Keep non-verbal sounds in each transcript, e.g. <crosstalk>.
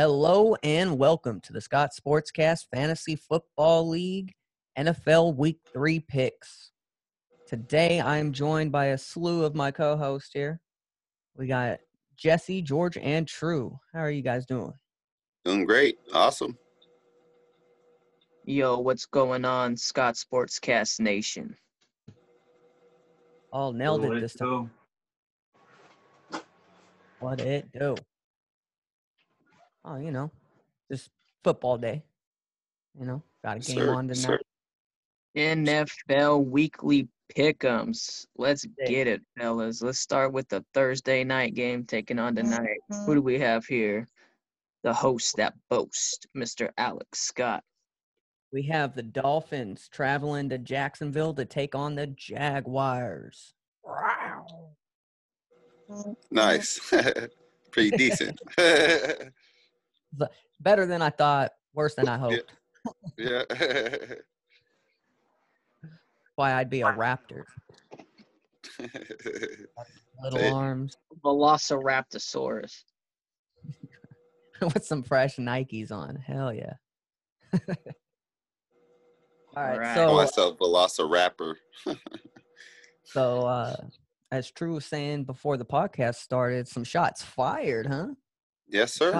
Hello and welcome to the Scott Sportscast Fantasy Football League NFL Week 3 picks. Today I am joined by a slew of my co-hosts here. We got Jesse, George, and True. How are you guys doing? Doing great. Awesome. Yo, what's going on, Scott Sportscast Nation? All nailed it this time. What it do? Oh, you know, just football day. You know, got a game on tonight. NFL Weekly Pick'ems. Let's get it, fellas. Let's start with the Thursday night game taking on tonight. Who do we have here? The host that boasts, Mr. Alex Scott. We have the Dolphins traveling to Jacksonville to take on the Jaguars. Wow. Nice. Pretty decent. Better than I thought, worse than I hoped. Yeah. Why I'd be a raptor. Little arms. Velociraptorosaurus. With some fresh Nikes on. Hell yeah. All right. So, I call myself Velociraptor. So, as True was saying before the podcast started, some shots fired, huh? Yes, sir.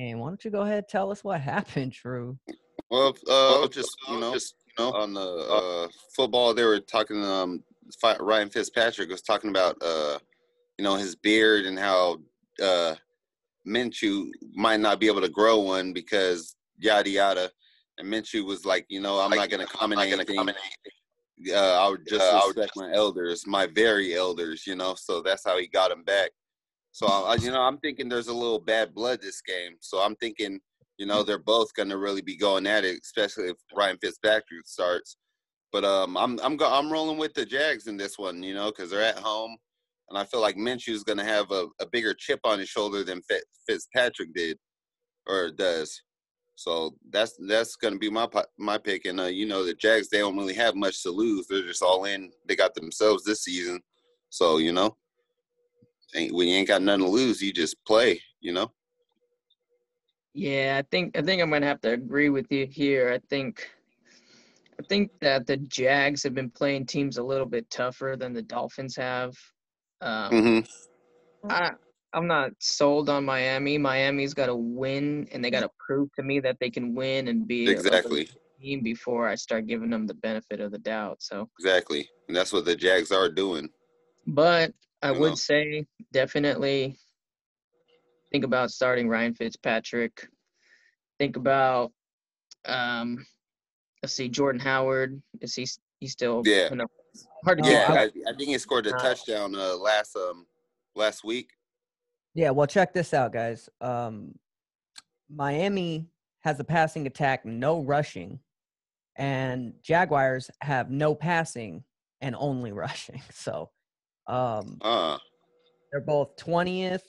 Why don't you go ahead and tell us what happened, True? Well, just on the football, they were talking. Ryan Fitzpatrick was talking about, his beard and how Minshew might not be able to grow one because yada yada. And Minshew was like, I'm not going to comment anything. I would just respect my elders, my very elders. So that's how he got him back. So, I'm thinking there's a little bad blood this game. So I'm thinking, they're both going to really be going at it, especially if Ryan Fitzpatrick starts. But I'm rolling with the Jags in this one, because they're at home. And I feel like Minshew's going to have a bigger chip on his shoulder than Fitzpatrick did or does. So that's going to be my pick. And, the Jags, they don't really have much to lose. They're just all in. They got themselves this season. So, we ain't got nothing to lose. You just play, Yeah, I think I'm gonna have to agree with you here. I think that the Jags have been playing teams a little bit tougher than the Dolphins have. I'm not sold on Miami. Miami's got to win, and they got to prove to me that they can win and be a team before I start giving them the benefit of the doubt. So exactly, and that's what the Jags are doing. But I would say definitely think about starting Ryan Fitzpatrick. Think about, Jordan Howard. Is he still? Yeah. Hard to get. I think he scored a touchdown last week. Yeah, well, check this out, guys. Miami has a passing attack, no rushing, and Jaguars have no passing and only rushing. So. They're both 20th,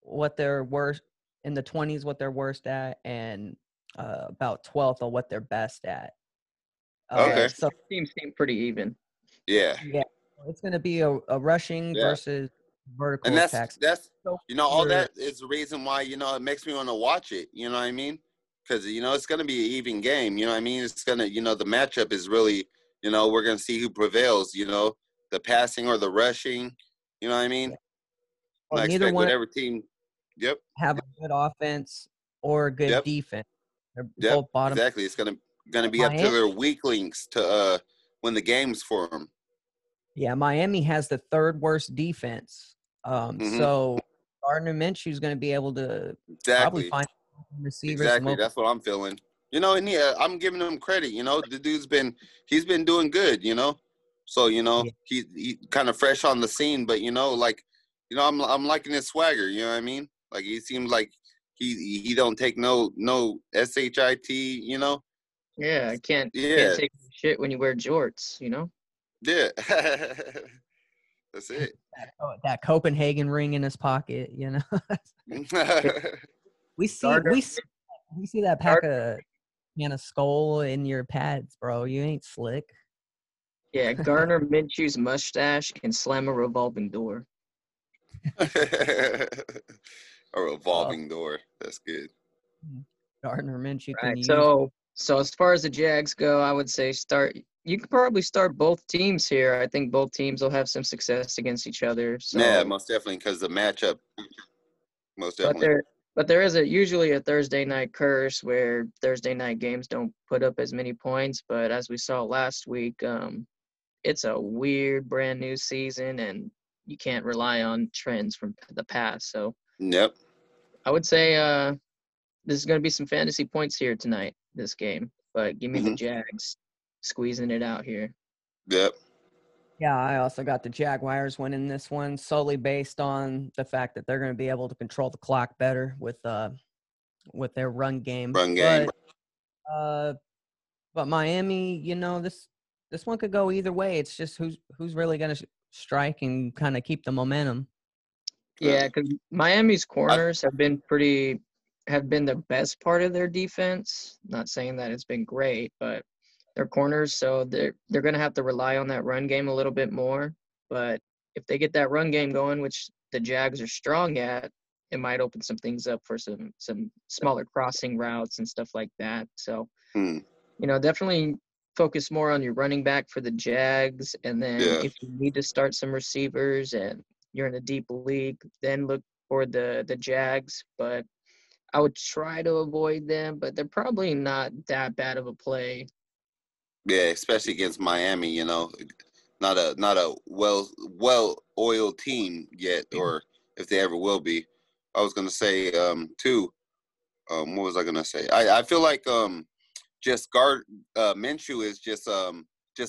what they're worst in the 20s, what they're worst at, and about 12th on what they're best at. Okay, so teams seem pretty even. Yeah, it's going to be a rushing versus vertical attacks. All that is the reason why it makes me want to watch it. You know what I mean? Because it's going to be an even game. You know what I mean? It's going to the matchup is really we're going to see who prevails. The passing or the rushing, you know what I mean? Yeah. Well, neither one whatever team have a good offense or a good defense. They're both bottom. Exactly. It's gonna be up to their weak links to win the games for them. Yeah, Miami has the third worst defense. So Gardner Minshew's gonna be able to probably find receivers. Exactly, that's what I'm feeling. And I'm giving him credit, the dude's he's been doing good, So, he kind of fresh on the scene, but, I'm liking his swagger, you know what I mean? Like, he seems like he don't take no S-H-I-T, Yeah, I can't take shit when you wear jorts, Yeah. That's it. That Copenhagen ring in his pocket, We see that pack of skull in your pads, bro. You ain't slick. Yeah, Gardner Minshew's mustache can slam a revolving door. A revolving door. That's good. Gardner Minshew. Right, so as far as the Jags go, I would say start. You could probably start both teams here. I think both teams will have some success against each other. So. Yeah, most definitely, because the matchup. Most definitely. But there is usually a Thursday night curse where Thursday night games don't put up as many points. But as we saw last week, it's a weird brand new season, and you can't rely on trends from the past. So. Yep. I would say there's going to be some fantasy points here tonight, this game. But give me the Jags squeezing it out here. Yep. Yeah, I also got the Jaguars winning this one solely based on the fact that they're going to be able to control the clock better with their run game. But Miami, you know, this one could go either way. It's just who's really going to strike and kind of keep the momentum. Yeah, because Miami's corners have been the best part of their defense. Not saying that it's been great, but their corners, so they're going to have to rely on that run game a little bit more. But if they get that run game going, which the Jags are strong at, it might open some things up for some smaller crossing routes and stuff like that. So, you know, definitely focus more on your running back for the Jags. And then if you need to start some receivers and you're in a deep league, then look for the Jags. But I would try to avoid them, but they're probably not that bad of a play. Yeah, especially against Miami, you know, not a well-oiled team yet, or if they ever will be. I was going to say, what was I going to say? I feel like Minshew is just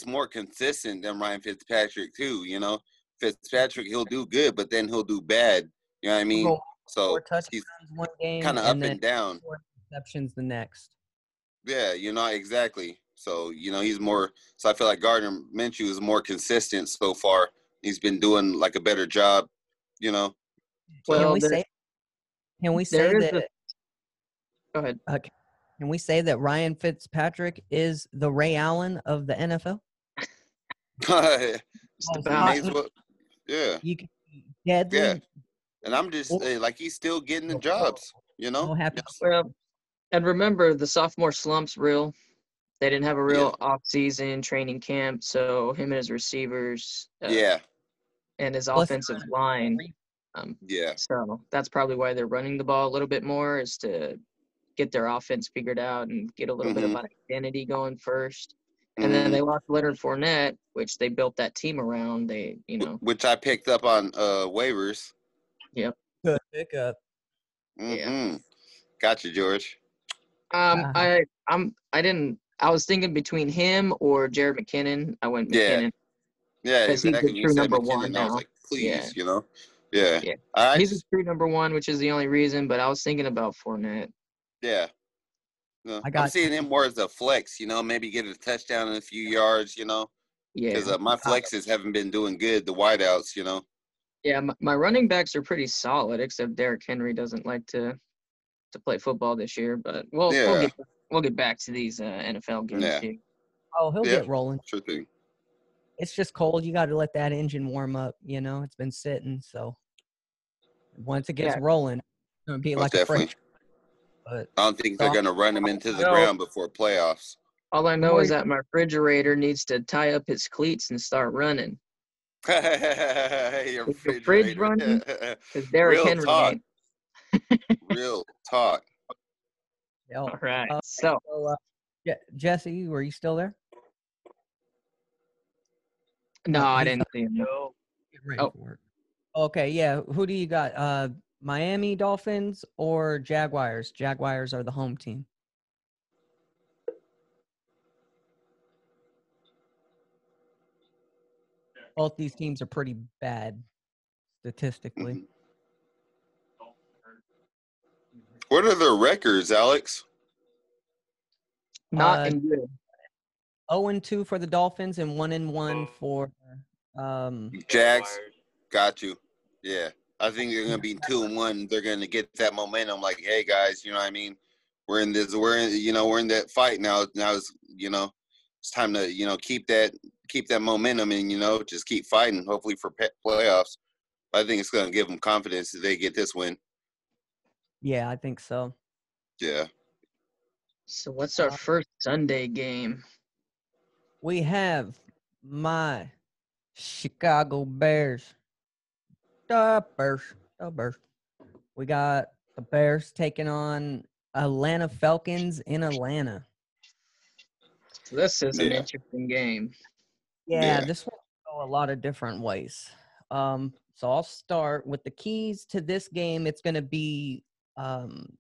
more consistent than Ryan Fitzpatrick too, you know. Fitzpatrick, he'll do good, but then he'll do bad. You know what I mean? So he's kind of up and down. 4 interceptions the next. Yeah, you know, exactly. So, you know, he's more – so I feel like Gardner Minshew is more consistent so far. He's been doing, like, a better job, you know. Well, can we say that Ryan Fitzpatrick is the Ray Allen of the NFL? Yeah. You can be deadly. Yeah. And I'm just like, he's still getting the jobs, you know? Well, and remember, the sophomore slump's real. They didn't have a real off-season training camp, so him and his receivers and his offensive line. So that's probably why they're running the ball a little bit more, is to get their offense figured out and get a little bit of identity going first. And then they lost Leonard Fournette, which they built that team around. They, you know, which I picked up on waivers. Yep. Good pickup. Yeah. Gotcha, George. I was thinking between him or Jared McKinnon. I went McKinnon. Yeah, exactly. He's the true number one now. I was like, please, you know. Yeah. Right. He's the true number one, which is the only reason. But I was thinking about Fournette. Yeah. No, I'm seeing him more as a flex, you know, maybe get a touchdown in a few yards, you know. Yeah. Because my flexes haven't been doing good, the wideouts, you know. Yeah, my running backs are pretty solid, except Derrick Henry doesn't like to play football this year. But we'll get back to these NFL games here. Oh, he'll get rolling. Sure thing. It's just cold. You got to let that engine warm up, you know. It's been sitting, so once it gets rolling, it's going to be a fresh. But I don't think they're going to run him into the ground before playoffs. All I know is that my refrigerator needs to tie up his cleats and start running. Your fridge running? Because Derrick Henry. Talk. Real talk. All right. Jesse, were you still there? No, I didn't see him. Okay, yeah. Who do you got? Miami Dolphins or Jaguars? Jaguars are the home team. Both these teams are pretty bad statistically. What are their records, Alex? Not good. 0-2 for the Dolphins and 1-1 for Jags. Got you. Yeah. I think they're going to be 2-1. They're going to get that momentum. Like, hey guys, you know what I mean? We're in that fight now. Now it's, you know, it's time to, you know, keep that momentum and, you know, just keep fighting. Hopefully for playoffs. I think it's going to give them confidence if they get this win. Yeah, I think so. Yeah. So what's our first Sunday game? We have my Chicago Bears. The Bears. We got the Bears taking on Atlanta Falcons in Atlanta. This is an interesting game. Yeah, this one will go a lot of different ways. So I'll start with the keys to this game. It's going to be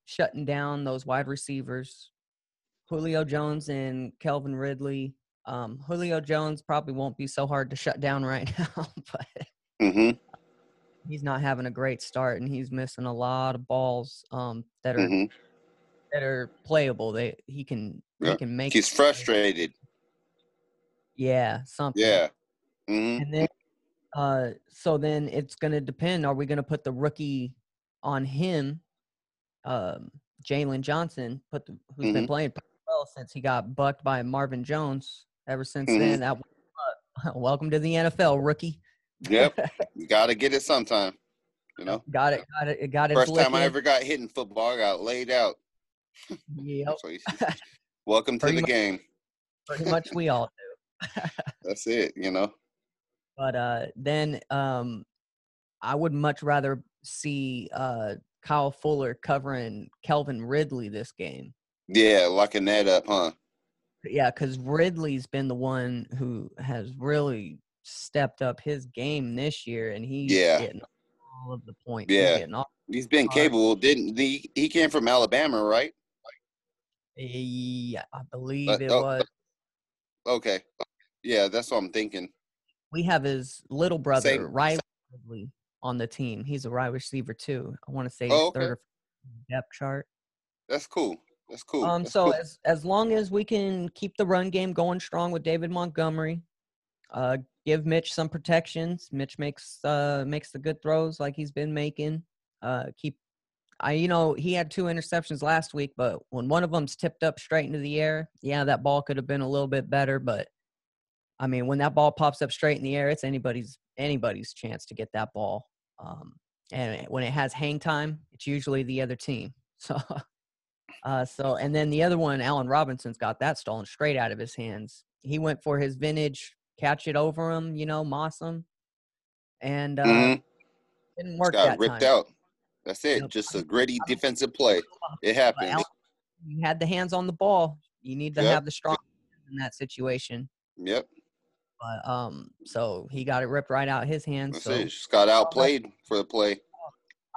shutting down those wide receivers, Julio Jones and Kalvin Ridley. Julio Jones probably won't be so hard to shut down right now, but he's not having a great start, and he's missing a lot of balls that are playable. He can make. He's frustrated. Yeah, something. Yeah. Mm-hmm. And then, so then it's going to depend. Are we going to put the rookie on him, Jalen Johnson, who's been playing pretty well since he got bucked by Marvin Jones? Ever since then, welcome to the NFL, rookie. Yep, you got to get it sometime. You know, got it. First time I ever got hit in football, I got laid out. Yep. Welcome to the game. Pretty much, we all do. That's it, you know. But then I would much rather see Kyle Fuller covering Kalvin Ridley this game. Yeah, locking that up, huh? Yeah, because Ridley's been the one who has really stepped up his game this year, and he's getting all of the points. Yeah, he's been capable. Didn't he came from Alabama, right? Yeah, I believe it was. Okay. Yeah, that's what I'm thinking. We have his little brother, Ryan Ridley, on the team. He's a wide receiver, too. I want to say third or fourth depth chart. That's cool. That's cool. As long as we can keep the run game going strong with David Montgomery, give Mitch some protections. Mitch makes the good throws like he's been making. He had 2 interceptions last week, but when one of them's tipped up straight into the air, that ball could have been a little bit better. But I mean, when that ball pops up straight in the air, it's anybody's chance to get that ball. And when it has hang time, it's usually the other team. So, and then the other one, Allen Robinson's got that stolen straight out of his hands. He went for his vintage, catch it over him, moss him, and didn't work. Got that ripped time. Out. That's it. Just a gritty defensive play. It happened. You had the hands on the ball. You need to have the strong hands in that situation. Yep. But so he got it ripped right out of his hands. That's it. Just got outplayed for the play.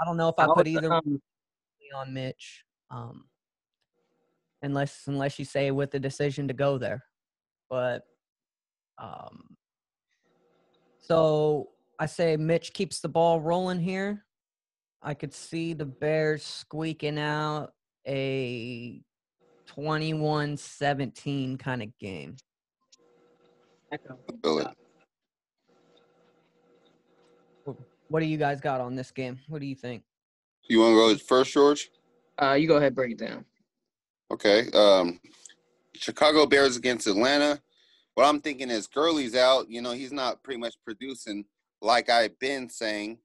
I don't know if I put either on Mitch, unless you say with the decision to go there. But so I say Mitch keeps the ball rolling here. I could see the Bears squeaking out a 21-17 kind of game. What do you guys got on this game? What do you think? You want to go first, George? You go ahead, break it down. Okay. Chicago Bears against Atlanta. What I'm thinking is Gurley's out. He's not pretty much producing like I've been saying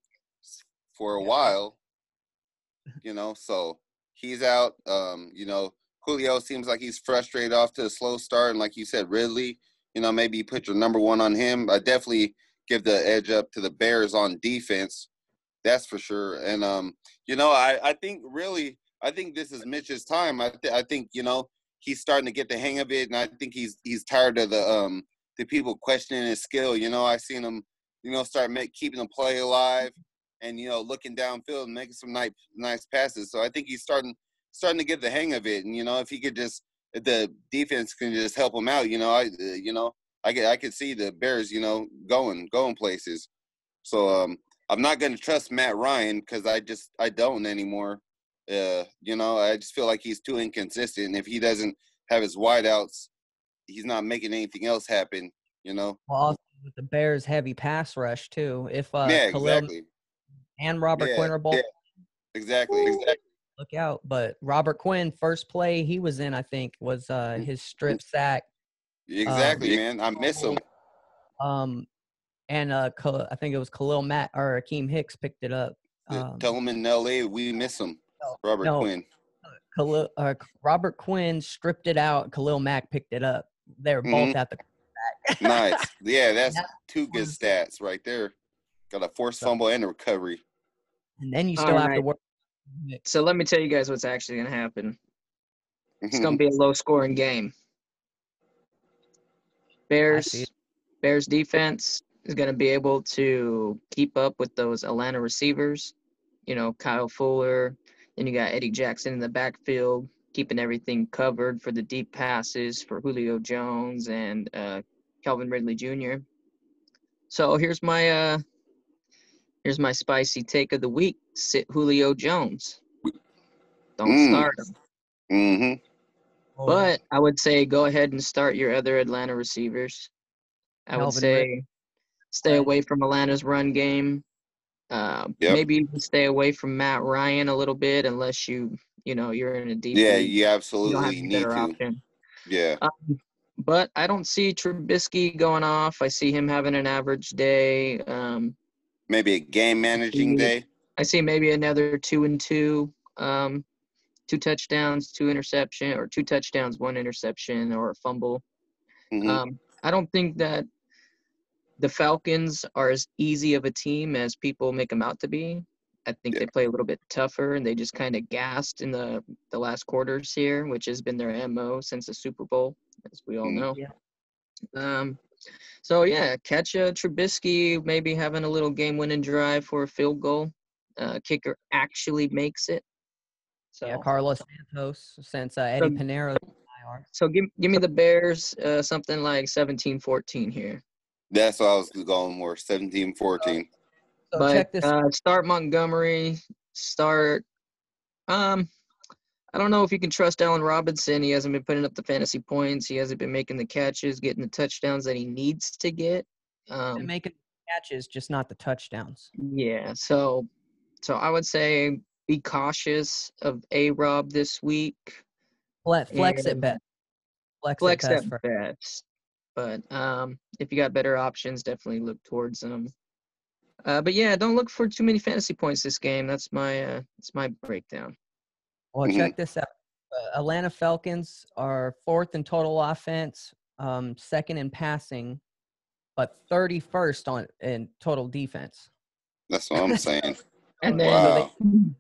for a while, so he's out. Julio seems like he's frustrated off to a slow start. And like you said, Ridley, maybe you put your number one on him. I definitely give the edge up to the Bears on defense. That's for sure. And, I think this is Mitch's time. I think he's starting to get the hang of it. And I think he's tired of the people questioning his skill. I seen him, start keeping the play alive. And looking downfield and making some nice passes. So I think he's starting to get the hang of it. And if he could just, if the defense can just help him out. I could see the Bears, going places. So I'm not going to trust Matt Ryan because I don't anymore. I just feel like he's too inconsistent. And if he doesn't have his wideouts, he's not making anything else happen. Well, with the Bears' heavy pass rush too. If exactly. And Robert Quinn are both. Yeah. Exactly. Look out. But Robert Quinn, first play he was in, I think, was his strip sack. Exactly, man. I miss him. And I think it was Khalil Mack or Akiem Hicks picked it up. Tell him in L.A. we miss him, Robert Quinn. Robert Quinn stripped it out. Khalil Mack picked it up. They were both at the quarterback. Nice. Yeah, that's two good stats right there. Got a forced fumble and a recovery. And then you still have to work. So let me tell you guys what's actually going to happen. It's going to be a low-scoring game. Bears defense is going to be able to keep up with those Atlanta receivers. You know, Kyle Fuller, and you got Eddie Jackson in the backfield, keeping everything covered for the deep passes for Julio Jones and Kalvin Ridley Jr. So here's my spicy take of the week. Sit Julio Jones. Don't start him. Mm-hmm. But I would say go ahead and start your other Atlanta receivers. I would say stay away from Atlanta's run game. Maybe you can stay away from Matt Ryan a little bit unless you're in a deep. Yeah, you absolutely need to. Option. Yeah. But I don't see Trubisky going off. I see him having an average day. Maybe a game-managing day. I see maybe another 2-2. Two touchdowns, two touchdowns, one interception, or a fumble. Mm-hmm. I don't think that the Falcons are as easy of a team as people make them out to be. I think they play a little bit tougher, and they just kind of gassed in the last quarters here, which has been their MO since the Super Bowl, as we all know. Yeah. Catch Trubisky maybe having a little game-winning drive for a field goal. Kicker actually makes it. So, yeah, Carlos Santos since Eddie Pinero. So give me the Bears something like 17-14 here. That's what I was going for, 17-14. But check this out. Start Montgomery. I don't know if you can trust Allen Robinson. He hasn't been putting up the fantasy points. He hasn't been making the catches, getting the touchdowns that he needs to get. Making the catches, just not the touchdowns. Yeah, so I would say – be cautious of A-Rob this week. Flex at best. Flex at best. But if you got better options, definitely look towards them. Don't look for too many fantasy points this game. That's my breakdown. Well, check this out. Atlanta Falcons are fourth in total offense, second in passing, but 31st in total defense. That's what I'm saying. And then they with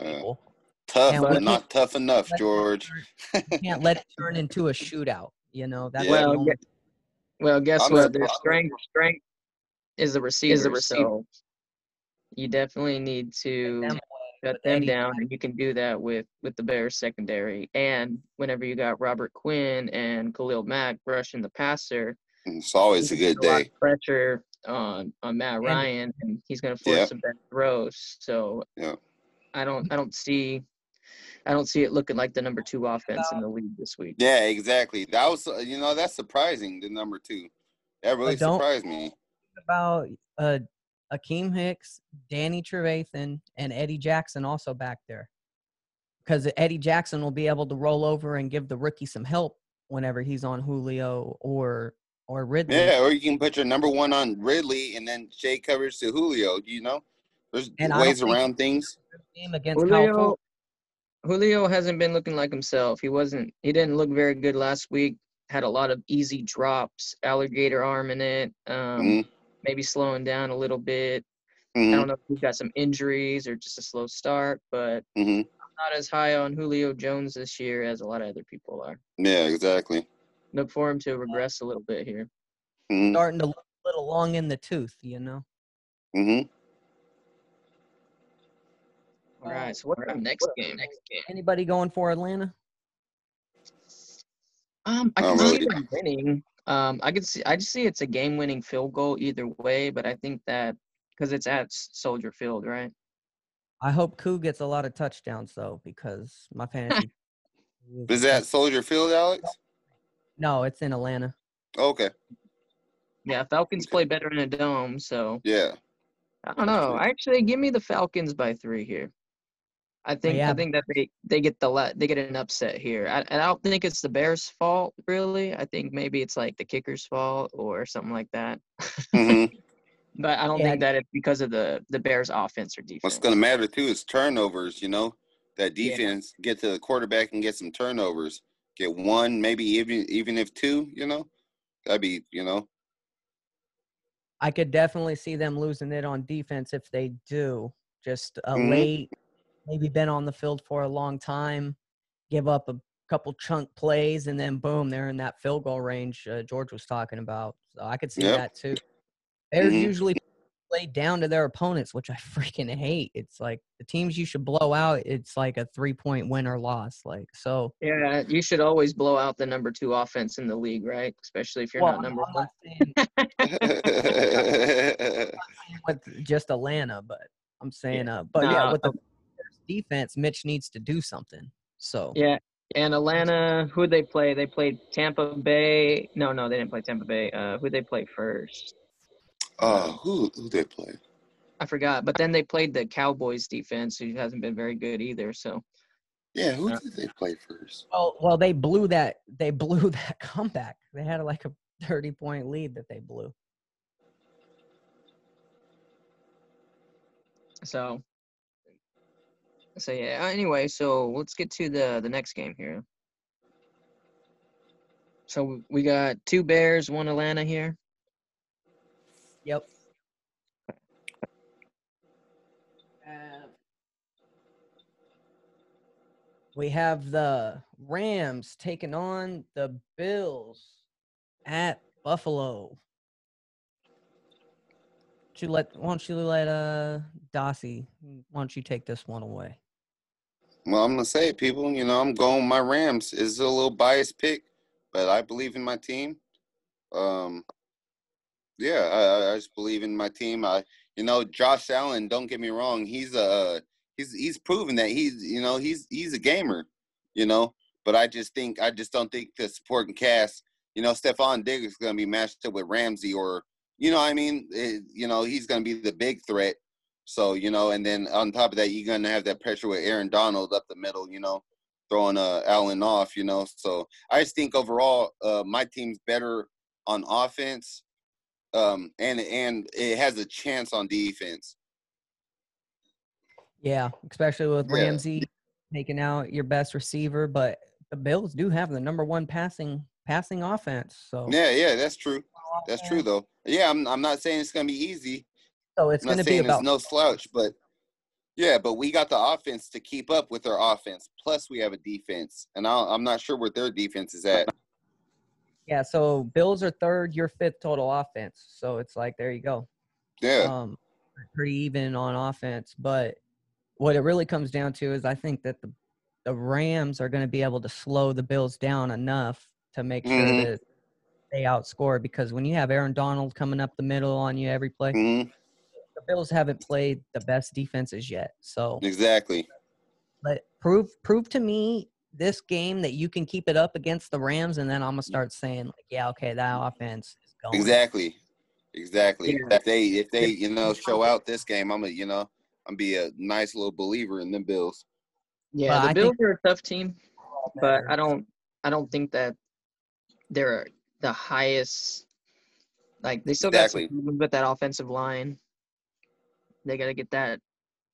people. Tough, and but not tough enough, George. You can't let it turn into a shootout. You know that's guess what? Their strength is the receiver. So you definitely need to shut them down, and you can do that with the Bears secondary. And whenever you got Robert Quinn and Khalil Mack rushing the passer, it's always a good day. Pressure on Matt Ryan, and he's going to force some bad throws. So I don't see it looking like the number 2 offense in the league this week. Yeah, exactly. That was that's surprising. The number 2, that really surprised me. About Akiem Hicks, Danny Trevathan, and Eddie Jackson also back there, because Eddie Jackson will be able to roll over and give the rookie some help whenever he's on Julio or Ridley. Yeah, or you can put your number 1 on Ridley and then shade coverage to Julio, There's ways around things. Julio hasn't been looking like himself. He didn't look very good last week. Had a lot of easy drops, alligator arm in it, maybe slowing down a little bit. I don't know if he's got some injuries or just a slow start, but I'm not as high on Julio Jones this year as a lot of other people are. Yeah, exactly. Look for him to regress a little bit here. Starting to look a little long in the tooth, All right, so what's our next game? Anybody going for Atlanta? I can see them winning. I just see it's a game-winning field goal either way, but I think that because it's at Soldier Field, right? I hope Koo gets a lot of touchdowns, though, because my fantasy – Is that Soldier Field, Alex? No, it's in Atlanta. Okay. Yeah, Falcons play better in a dome, so. Yeah. I don't know. Actually, give me the Falcons by 3 here. I think that they get they get an upset here. I don't think it's the Bears' fault, really. I think maybe it's like the kicker's fault or something like that. But I don't think that it's because of the Bears' offense or defense. What's going to matter too is turnovers. that defense, get to the quarterback and get some turnovers, get one, maybe even if two, you know, that'd be, you know. I could definitely see them losing it on defense if they do. Just a late, maybe been on the field for a long time, give up a couple chunk plays, and then boom, they're in that field goal range George was talking about. So I could see that too. They're usually played down to their opponents, which I freaking hate. It's like the teams you should blow out, it's like a 3-point win or loss. Like, so yeah, you should always blow out the number 2 offense in the league, right? Especially if you're not number 1. With just Atlanta, but I'm saying but yeah, with the defense, Mitch needs to do something. So yeah. And Atlanta, who'd they play? They played Tampa Bay. No, they didn't play Tampa Bay. Who'd they play first? Who they play? I forgot. But then they played the Cowboys defense, who hasn't been very good either. So, yeah, who did they play first? Well, they blew that. They blew that comeback. They had like a 30-point lead that they blew. So, yeah, anyway, let's get to the next game here. So, we got 2 Bears, 1 Atlanta here. Yep. We have the Rams taking on the Bills at Buffalo. Why don't you let Dossie, why don't you take this one away? Well, I'm going to say it, people. You know, I'm going my Rams. It's a little biased pick, but I believe in my team. I just believe in my team. Josh Allen, don't get me wrong. He's proven that he's a gamer, you know. But I just don't think the supporting cast, you know, Stephon Diggs is going to be matched up with Ramsey or, you know what I mean? He's going to be the big threat. So, you know, and then on top of that, you're going to have that pressure with Aaron Donald up the middle, you know, throwing Allen off, you know. So I just think overall my team's better on offense and it has a chance on defense. Yeah, especially with Ramsey taking out your best receiver. But the Bills do have the number 1 passing offense. So yeah, that's true. That's true, though. Yeah, I'm not saying it's going to be easy. So it's going to be about no slouch, but we got the offense to keep up with our offense. Plus, we have a defense, and I'm not sure where their defense is at. Yeah, so Bills are 3rd, you're 5th total offense. So it's like, there you go. Yeah. Pretty even on offense, but what it really comes down to is I think that the Rams are going to be able to slow the Bills down enough to make sure that they outscore, because when you have Aaron Donald coming up the middle on you every play, the Bills haven't played the best defenses yet. So exactly. But prove to me this game that you can keep it up against the Rams, and then I'm gonna start saying like, yeah, okay, that offense is going. Exactly. Yeah. If they show out this game, I'm gonna be a nice little believer in the Bills. Yeah, the Bills are a tough team, but I don't think that they're the highest, like they still got some problems with that offensive line. They got to get that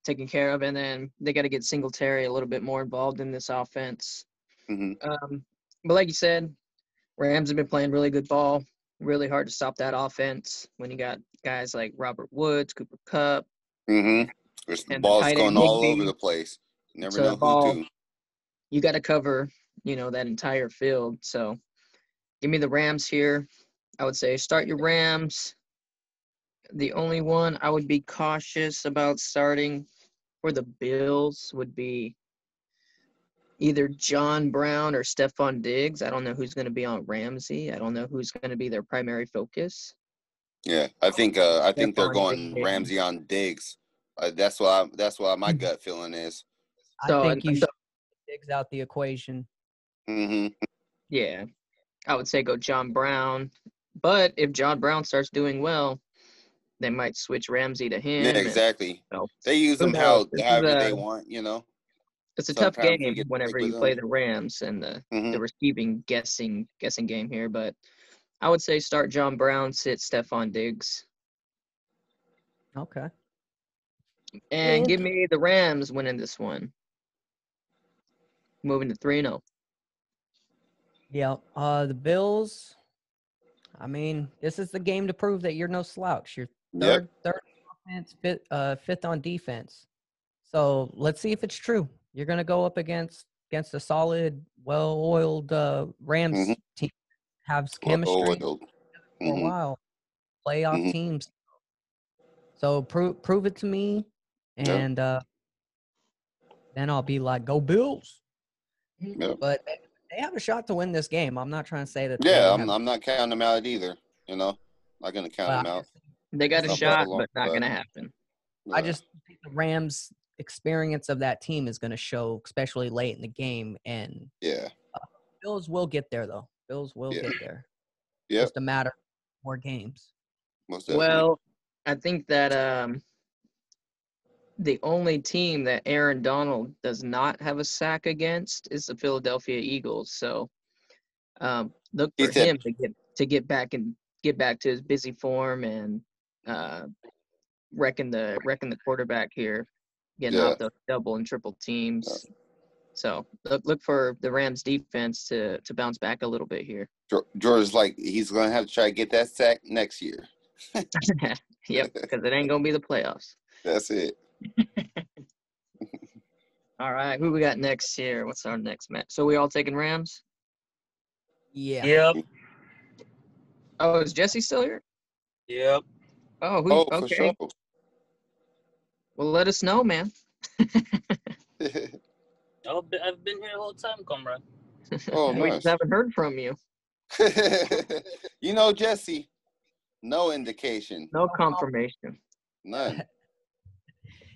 taken care of, and then they got to get Singletary a little bit more involved in this offense. Mm-hmm. But like you said, Rams have been playing really good ball, really hard to stop that offense when you got guys like Robert Woods, Cooper Kupp. Mm-hmm. There's the ball's going all over the place. You never know who to. You got to cover, that entire field, so. Give me the Rams here. I would say start your Rams. The only one I would be cautious about starting for the Bills would be either John Brown or Stephon Diggs. I don't know who's going to be on Ramsey. I don't know who's going to be their primary focus. Yeah, I think they're going Ramsey on Diggs. That's why my gut feeling is. I think you should Diggs out the equation. Mm-hmm. Yeah. I would say go John Brown, but if John Brown starts doing well, they might switch Ramsey to him. Yeah, exactly. They use him however they want, It's a tough game whenever you play the Rams and the receiving guessing game here, but I would say start John Brown, sit Stephon Diggs. Okay. And give me the Rams winning this one. moving to 3-0. Yeah, the Bills, I mean, this is the game to prove that you're no slouch. You're third on offense, fifth on defense. So let's see if it's true. You're going to go up against a solid, well-oiled Rams team. Have chemistry for a while. Playoff teams. So prove it to me, and then I'll be like, go Bills. Yep. But they have a shot to win this game. I'm not trying to say that. Yeah, I'm not counting them out either. You know, not going to count them out. They got a shot, but not going to happen. Yeah. I just think the Rams' experience of that team is going to show, especially late in the game. And Bills will get there, though. Bills will get there. Yeah, just a matter of more games. Well, I think that the only team that Aaron Donald does not have a sack against is the Philadelphia Eagles. So look for him to get back and get back to his busy form and wrecking the quarterback here, getting off the double and triple teams. So look for the Rams defense to bounce back a little bit here. George's like he's gonna have to try to get that sack next year. Yep, because it ain't gonna be the playoffs. That's it. All right, who we got next here? What's our next match? So we all taking Rams? Yeah. Yep. Oh, is Jesse still here? Yep. Oh, okay. For sure. Well, let us know, man. I've been here the whole time, comrade. Oh, we just haven't heard from you. You know, Jesse, no indication. No confirmation. None.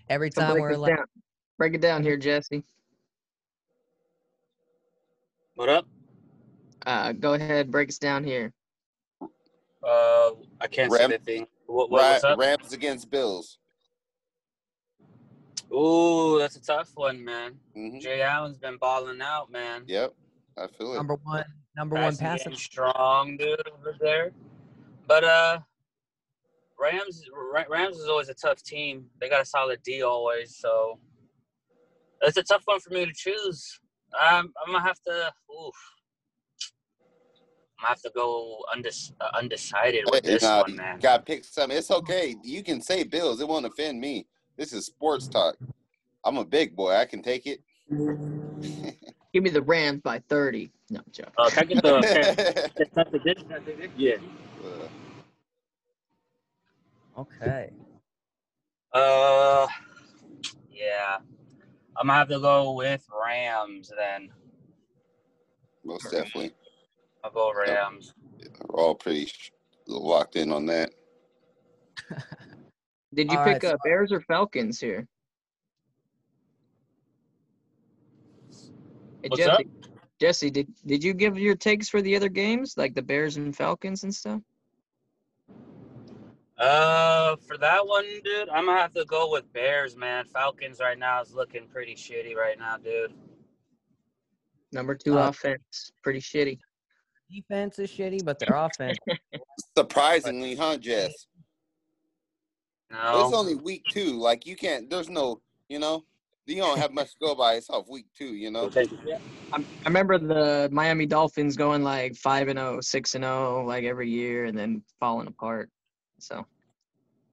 Every time we're like... Break it down here, Jesse. What up? Go ahead, break us down here. I can't see that thing. What's up? Rams against Bills. Ooh, that's a tough one, man. Jay Allen's been balling out, man. Yep, I feel it. Number one passing. Strong dude over there. But Rams is always a tough team. They got a solid D always, so it's a tough one for me to choose. I'm gonna have to. I have to go undecided with this one, man. You gotta pick something. It's okay. You can say Bills. It won't offend me. This is sports talk. I'm a big boy. I can take it. Give me the Rams by 30. No, I'm joking. Can I get the – yeah. Okay. Yeah. I'm going to have to go with Rams then. Most definitely. I'll go Rams. Yep. We're all pretty locked in on that. Did you pick up Bears or Falcons here? Hey, what's Jesse, up? Jesse, did you give your takes for the other games, like the Bears and Falcons and stuff? For that one, dude, I'm going to have to go with Bears, man. Falcons right now is looking pretty shitty right now, dude. Number 2 offense, pretty shitty. Defense is shitty, but their offense. Surprisingly, huh, Jess? No. It's only week 2. Like, you can't – there's no – you know, you don't have much to go by. It's off week 2, you know. I remember the Miami Dolphins going, like, 5-0, 6-0, like, every year and then falling apart. So,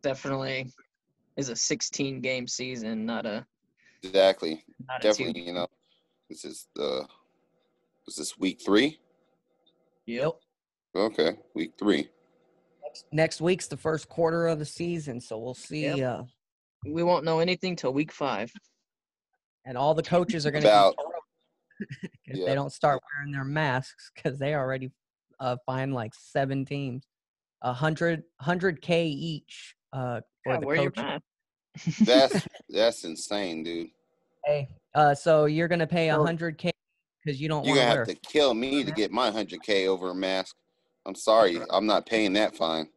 definitely is a 16-game season, not a – exactly. Not definitely, you know. This is the – was this week 3? Yep. Okay, week 3. Next week's the first quarter of the season, so we'll see. Yep. We won't know anything till week 5, and all the coaches are going to be because they don't start wearing their masks because they already fined like 7 teams, 100K each for the coaches. That's insane, dude. Hey, so you're going to pay 100K because you don't. You're going to have to kill me to get my 100K over a mask. I'm sorry, I'm not paying that fine.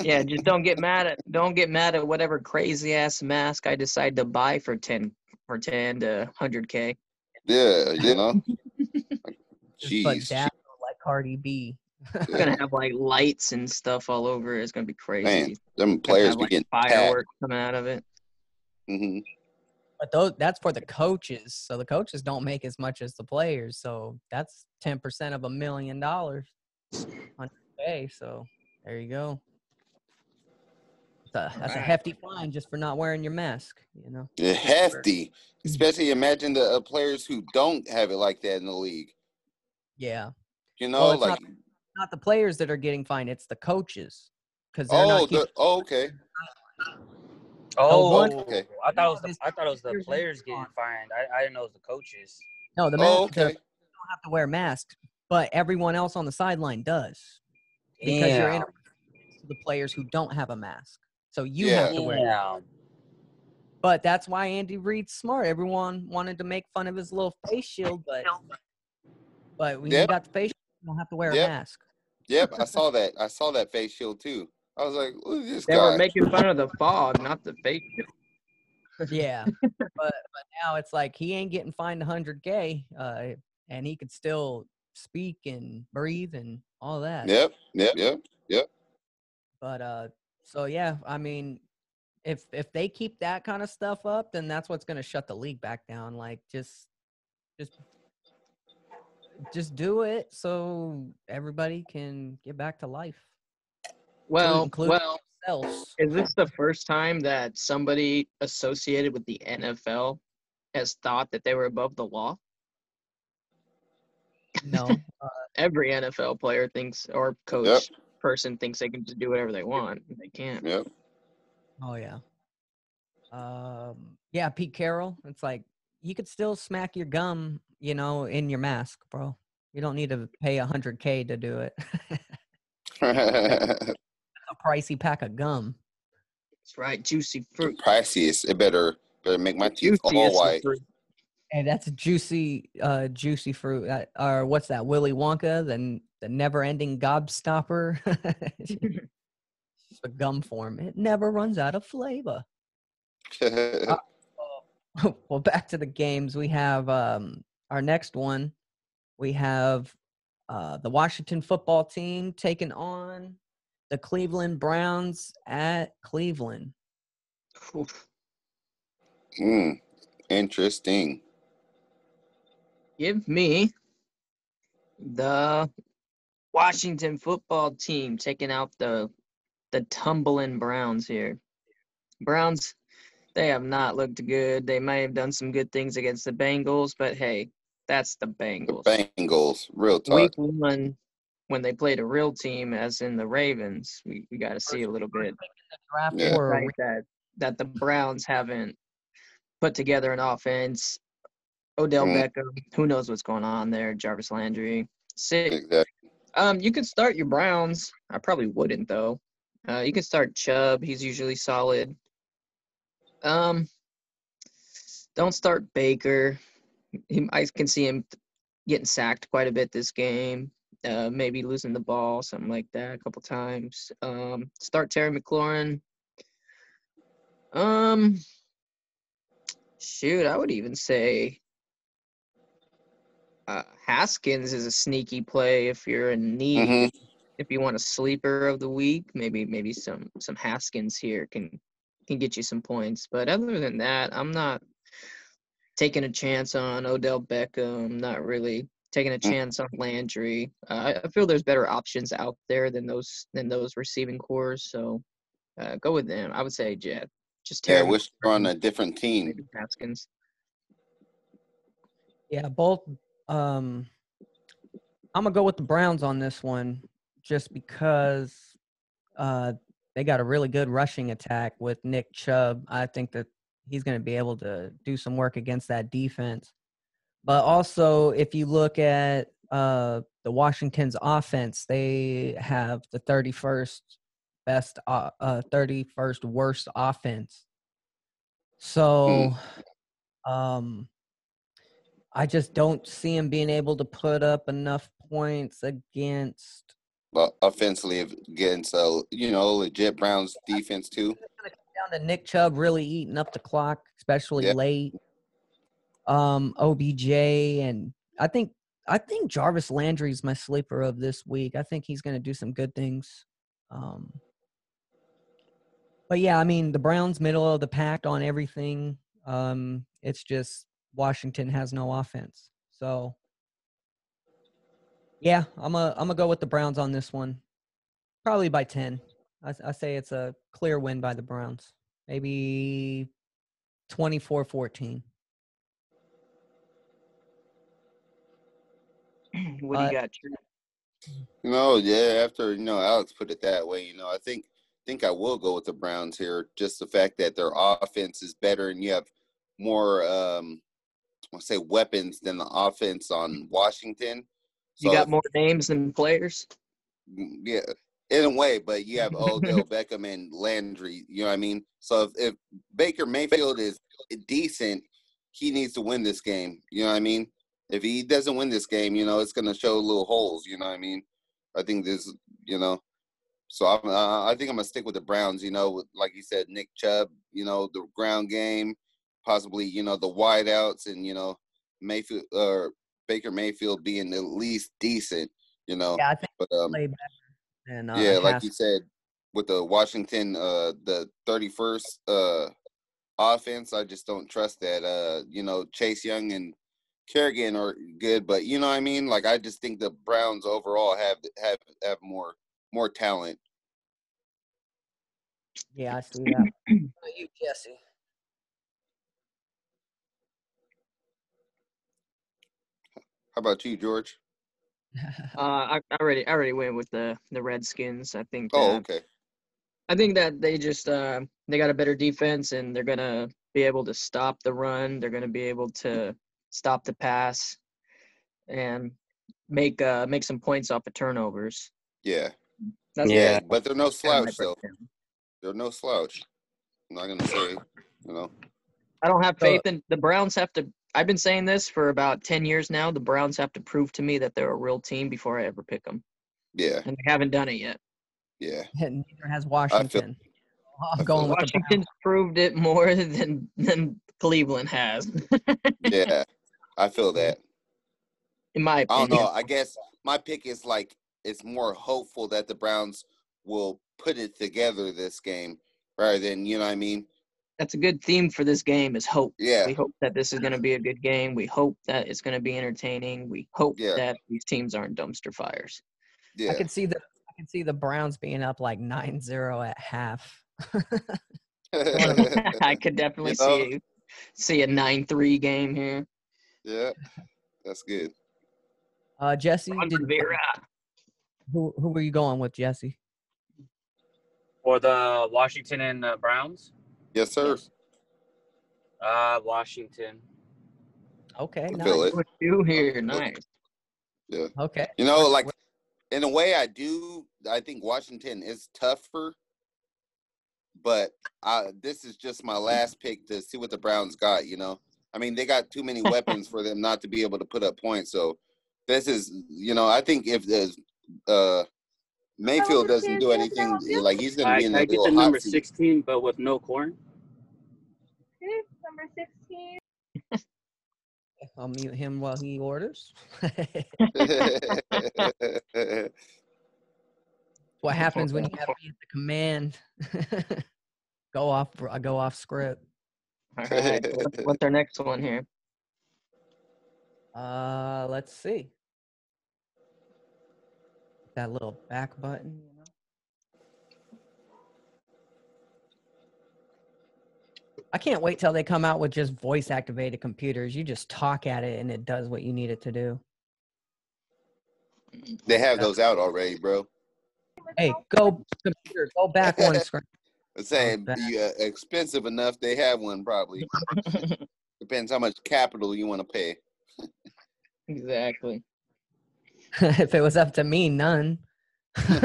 Yeah, just don't get mad at whatever crazy ass mask I decide to buy for 10 to 100K. Yeah, you know. Jeez. Just like Cardi B. It's gonna have like lights and stuff all over. It's gonna be crazy. Man, them players be getting fireworks coming out of it. Mm-hmm. But that's for the coaches. So the coaches don't make as much as the players. So that's 10% of $1 million on your pay. So there you go. That's a hefty fine just for not wearing your mask, you know. Yeah, hefty. Especially imagine the players who don't have it like that in the league. Yeah. You know, well, it's like not the players that are getting fined, it's the coaches. Because okay. Okay. I thought it was the players getting fined. I didn't know it was the coaches. No, the don't have to wear masks, but everyone else on the sideline does. Because you're in the players who don't have a mask. So you have to wear it. But that's why Andy Reid's smart. Everyone wanted to make fun of his little face shield, but when you got the face shield, you don't have to wear a mask. Yep, I saw that. I saw that face shield too. I was like, "Look at this guy." They were making fun of the fog, not the face shield. Yeah, but now it's like he ain't getting fined $100K, and he could still speak and breathe and all that. Yep. But so yeah, I mean. If they keep that kind of stuff up, then that's what's going to shut the league back down. Like, just do it so everybody can get back to life. Well, themselves. Is this the first time that somebody associated with the NFL has thought that they were above the law? No. Every NFL player thinks or coach person thinks they can just do whatever they want. They can't. Yep. Oh, yeah. Yeah, Pete Carroll. It's like you could still smack your gum, you know, in your mask, bro. You don't need to pay $100K to do it. A pricey pack of gum. That's right. Juicy fruit. Priciest. It better make my teeth all white. And that's juicy, juicy fruit. Or what's that, Willy Wonka? Then the never-ending gobstopper. The gum form, it never runs out of flavor. Well, back to the games. We have our next one. We have the Washington football team taking on the Cleveland Browns at Cleveland. Interesting. Give me the Washington football team taking out the tumbling Browns here. Browns, they have not looked good. They may have done some good things against the Bengals, but hey, that's the Bengals. The Bengals, real talk. Week one, when they played a real team, as in the Ravens, we got to see a little bit. Right, that the Browns haven't put together an offense. Odell Beckham, who knows what's going on there? Jarvis Landry, sick. Exactly. You could start your Browns. I probably wouldn't though. You can start Chubb. He's usually solid. Don't start Baker. I can see him getting sacked quite a bit this game. Maybe losing the ball, something like that, a couple times. Start Terry McLaurin. Shoot, I would even say Haskins is a sneaky play if you're in need. Mm-hmm. If you want a sleeper of the week, maybe some Haskins here can get you some points. But other than that, I'm not taking a chance on Odell Beckham, not really taking a chance on Landry. I feel there's better options out there than those receiving cores, so go with them. I would say, I wish you were on a different team. Maybe Haskins. Yeah, both I'm going to go with the Browns on this one. Just because they got a really good rushing attack with Nick Chubb. I think that he's going to be able to do some work against that defense. But also, if you look at the Washington's offense, they have the 31st worst offense. So I just don't see him being able to put up enough points offensively against legit Browns defense too. It's going to come down to Nick Chubb really eating up the clock, especially late. OBJ, and I think Jarvis Landry's my sleeper of this week. I think he's going to do some good things. But yeah, I mean the Browns middle of the pack on everything. It's just Washington has no offense. So, yeah, I'm a go with the Browns on this one. Probably by 10. I say it's a clear win by the Browns. Maybe 24-14. What do you got, Trent? No, yeah, after, Alex put it that way, I think I will go with the Browns here. Just the fact that their offense is better and you have more, weapons than the offense on Washington. So you got more names than players? Yeah, in a way, but you have Odell Beckham and Landry, you know what I mean? So if Baker Mayfield is decent, he needs to win this game, you know what I mean? If he doesn't win this game, it's going to show little holes, you know what I mean? I think this, So I think I'm going to stick with the Browns, like you said, Nick Chubb, the ground game, possibly, the wideouts and, Mayfield or Baker Mayfield being at least decent, Yeah, I think but, play better than, yeah, like you said, with the Washington, the 31st offense, I just don't trust that, Chase Young and Kerrigan are good, but you know what I mean? Like, I just think the Browns overall have more talent. Yeah, I see that. You, Jesse? How about you, George? I already went with the Redskins. I think. Oh, okay. I think that they just they got a better defense, and they're gonna be able to stop the run. They're gonna be able to stop the pass, and make some points off of turnovers. Yeah. Yeah, but they're no slouch, though. They're no slouch. I'm not going to say, I don't have faith in – the Browns have to – I've been saying this for about 10 years now. The Browns have to prove to me that they're a real team before I ever pick them. Yeah. And they haven't done it yet. Yeah. And neither has Washington. Washington's proved it more than Cleveland has. Yeah. I feel that. In my opinion. I don't know. I guess my pick is like it's more hopeful that the Browns will put it together this game rather than, you know what I mean? That's a good theme for this game is hope. Yeah. We hope that this is going to be a good game. We hope that it's going to be entertaining. We hope that these teams aren't dumpster fires. Yeah. I can see the Browns being up like 9-0 at half. I could definitely see a 9-3 game here. Yeah, that's good. Jesse, who were you going with, Jesse? For the Washington and the Browns? Yes, sir. Washington. Okay, nice. What you here? Nice. Yeah. Okay. Like in a way, I think Washington is tougher. But this is just my last pick to see what the Browns got, I mean, they got too many weapons for them not to be able to put up points. So this is, I think if the Mayfield doesn't do anything, like he's going to be in the middle of the number 16, but with no corn. Number 16. I'll mute him while he orders. What happens when you have me at the command? Go off script. All right. What's our next one here? Let's see. That little back button, I can't wait till they come out with just voice-activated computers. You just talk at it, and it does what you need it to do. They have those out already, bro. Hey, go back one screen. I'm saying expensive enough, they have one probably. Depends how much capital you want to pay. Exactly. If it was up to me, none. Look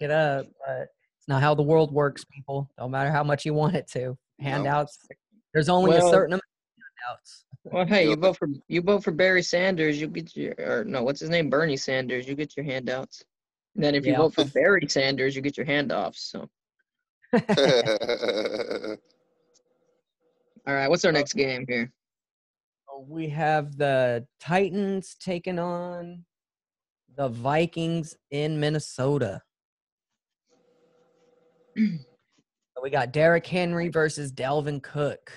it up, but it's not how the world works, people. No matter how much you want it to. Handouts. No. There's only a certain amount of handouts. Well, hey, you vote for Barry Sanders, you get your what's his name? Bernie Sanders, you get your handouts. And then if you vote for Barry Sanders, you get your handoffs. So. All right, what's our next game here? We have the Titans taking on the Vikings in Minnesota. We got Derrick Henry versus Dalvin Cook.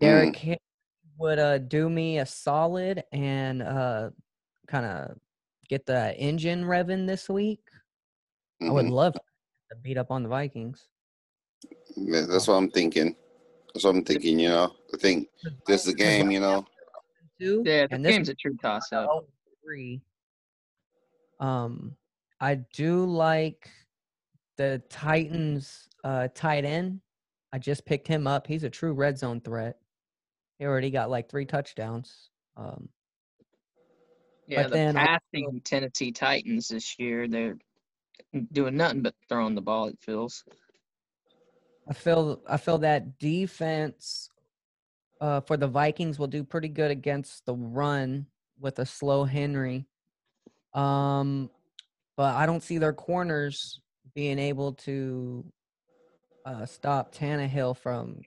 Derrick Henry would do me a solid and kind of get the engine revving this week. I would love to beat up on the Vikings. Yeah, that's what I'm thinking. You know, I think this is the game, you know. Yeah, the game's a true toss-up. I do like the Titans tight end. I just picked him up. He's a true red zone threat. He already got like 3 touchdowns. But the passing Tennessee Titans this year, they're doing nothing but throwing the ball, it feels. I feel that defense for the Vikings will do pretty good against the run with a slow Henry. But I don't see their corners being able to stop Tannehill from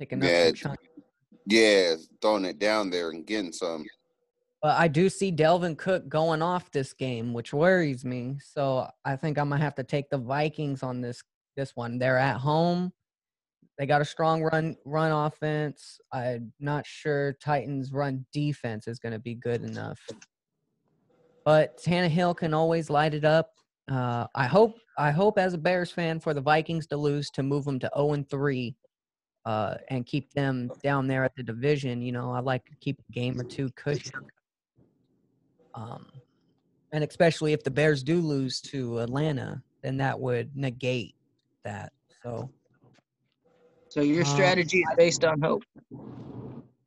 picking up some chunk. Yeah, throwing it down there and getting some. But I do see Dalvin Cook going off this game, which worries me. So I think I'm going to have to take the Vikings on this one. They're at home. They got a strong run offense. I'm not sure Titans' run defense is going to be good enough. But Tannehill can always light it up. I hope as a Bears fan for the Vikings to lose to move them to 0-3 and keep them down there at the division. You know, I like to keep a game or two cushion. And especially if the Bears do lose to Atlanta, then that would negate that. So your strategy is based on hope.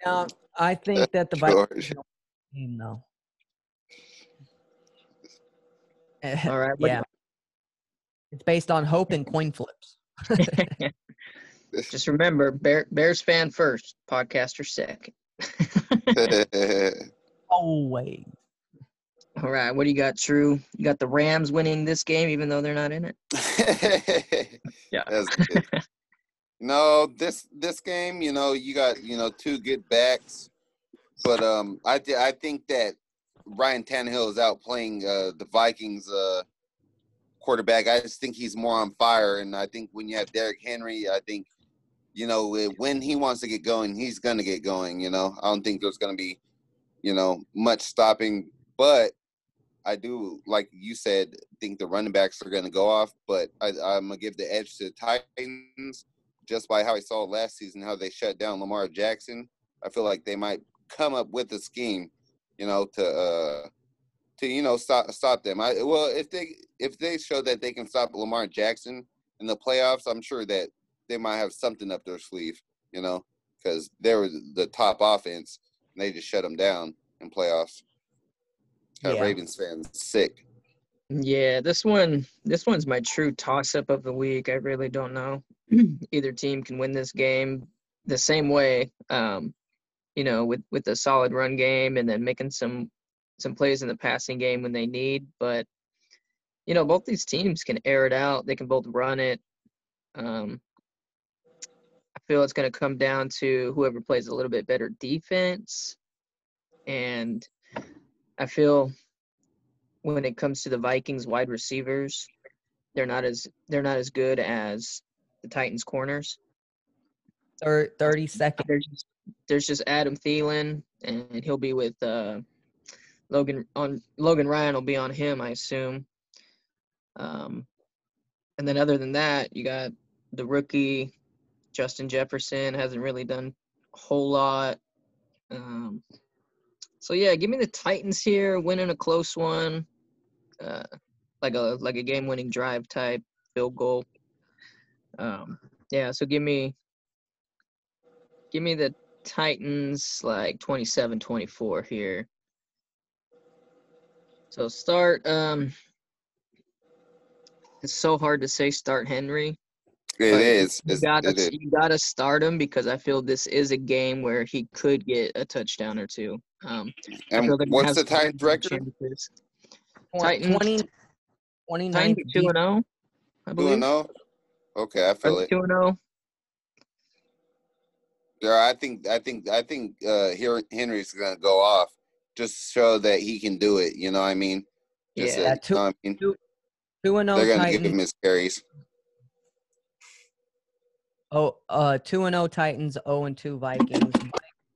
Now, I think that the Vikings don't win, though. All right. Yeah. It's based on hope and coin flips. Just remember, Bears fan first, podcaster second. Always. All right. What do you got, True? You got the Rams winning this game, even though they're not in it? Yeah. That's good. No, this game, you know, you got, you know, 2 good backs. But I think that Ryan Tannehill is outplaying the Vikings quarterback. I just think he's more on fire, and I think when you have Derrick Henry, I think, you know, when he wants to get going, he's going to get going, you know. I don't think there's going to be, you know, much stopping. But I do, like you said, think the running backs are going to go off, but I'm going to give the edge to the Titans just by how I saw last season, how they shut down Lamar Jackson. I feel like they might come up with a scheme, you know, to you know, stop them. If they show that they can stop Lamar Jackson in the playoffs, I'm sure that they might have something up their sleeve, you know, because they were the top offense and they just shut them down in playoffs. Ravens fans sick. Yeah, this one's my true toss-up of the week. I really don't know. Either team can win this game the same way. You know, with a solid run game and then making some plays in the passing game when they need. But, you know, both these teams can air it out. They can both run it. I feel it's going to come down to whoever plays a little bit better defense. And I feel when it comes to the Vikings wide receivers, they're not as good as the Titans corners. 30 seconds. There's just Adam Thielen, and he'll be with Logan Ryan will be on him, I assume. And then other than that, you got the rookie, Justin Jefferson, hasn't really done a whole lot. So, yeah, give me the Titans here, winning a close one, like a game-winning drive type field goal. So give me the Titans, like 27-24 here. So start. It's so hard to say start Henry. It is. You gotta start him because I feel this is a game where he could get a touchdown or two. And what's the Titans record? Titans 29 2-0. 2-0. Okay, I feel it. 2-0. Yeah, I think Henry's gonna go off just show that he can do it. You know what I mean? Just yeah, 2-0. They're gonna give him his carries. Oh, 2-0 Titans, 0-2 Vikings.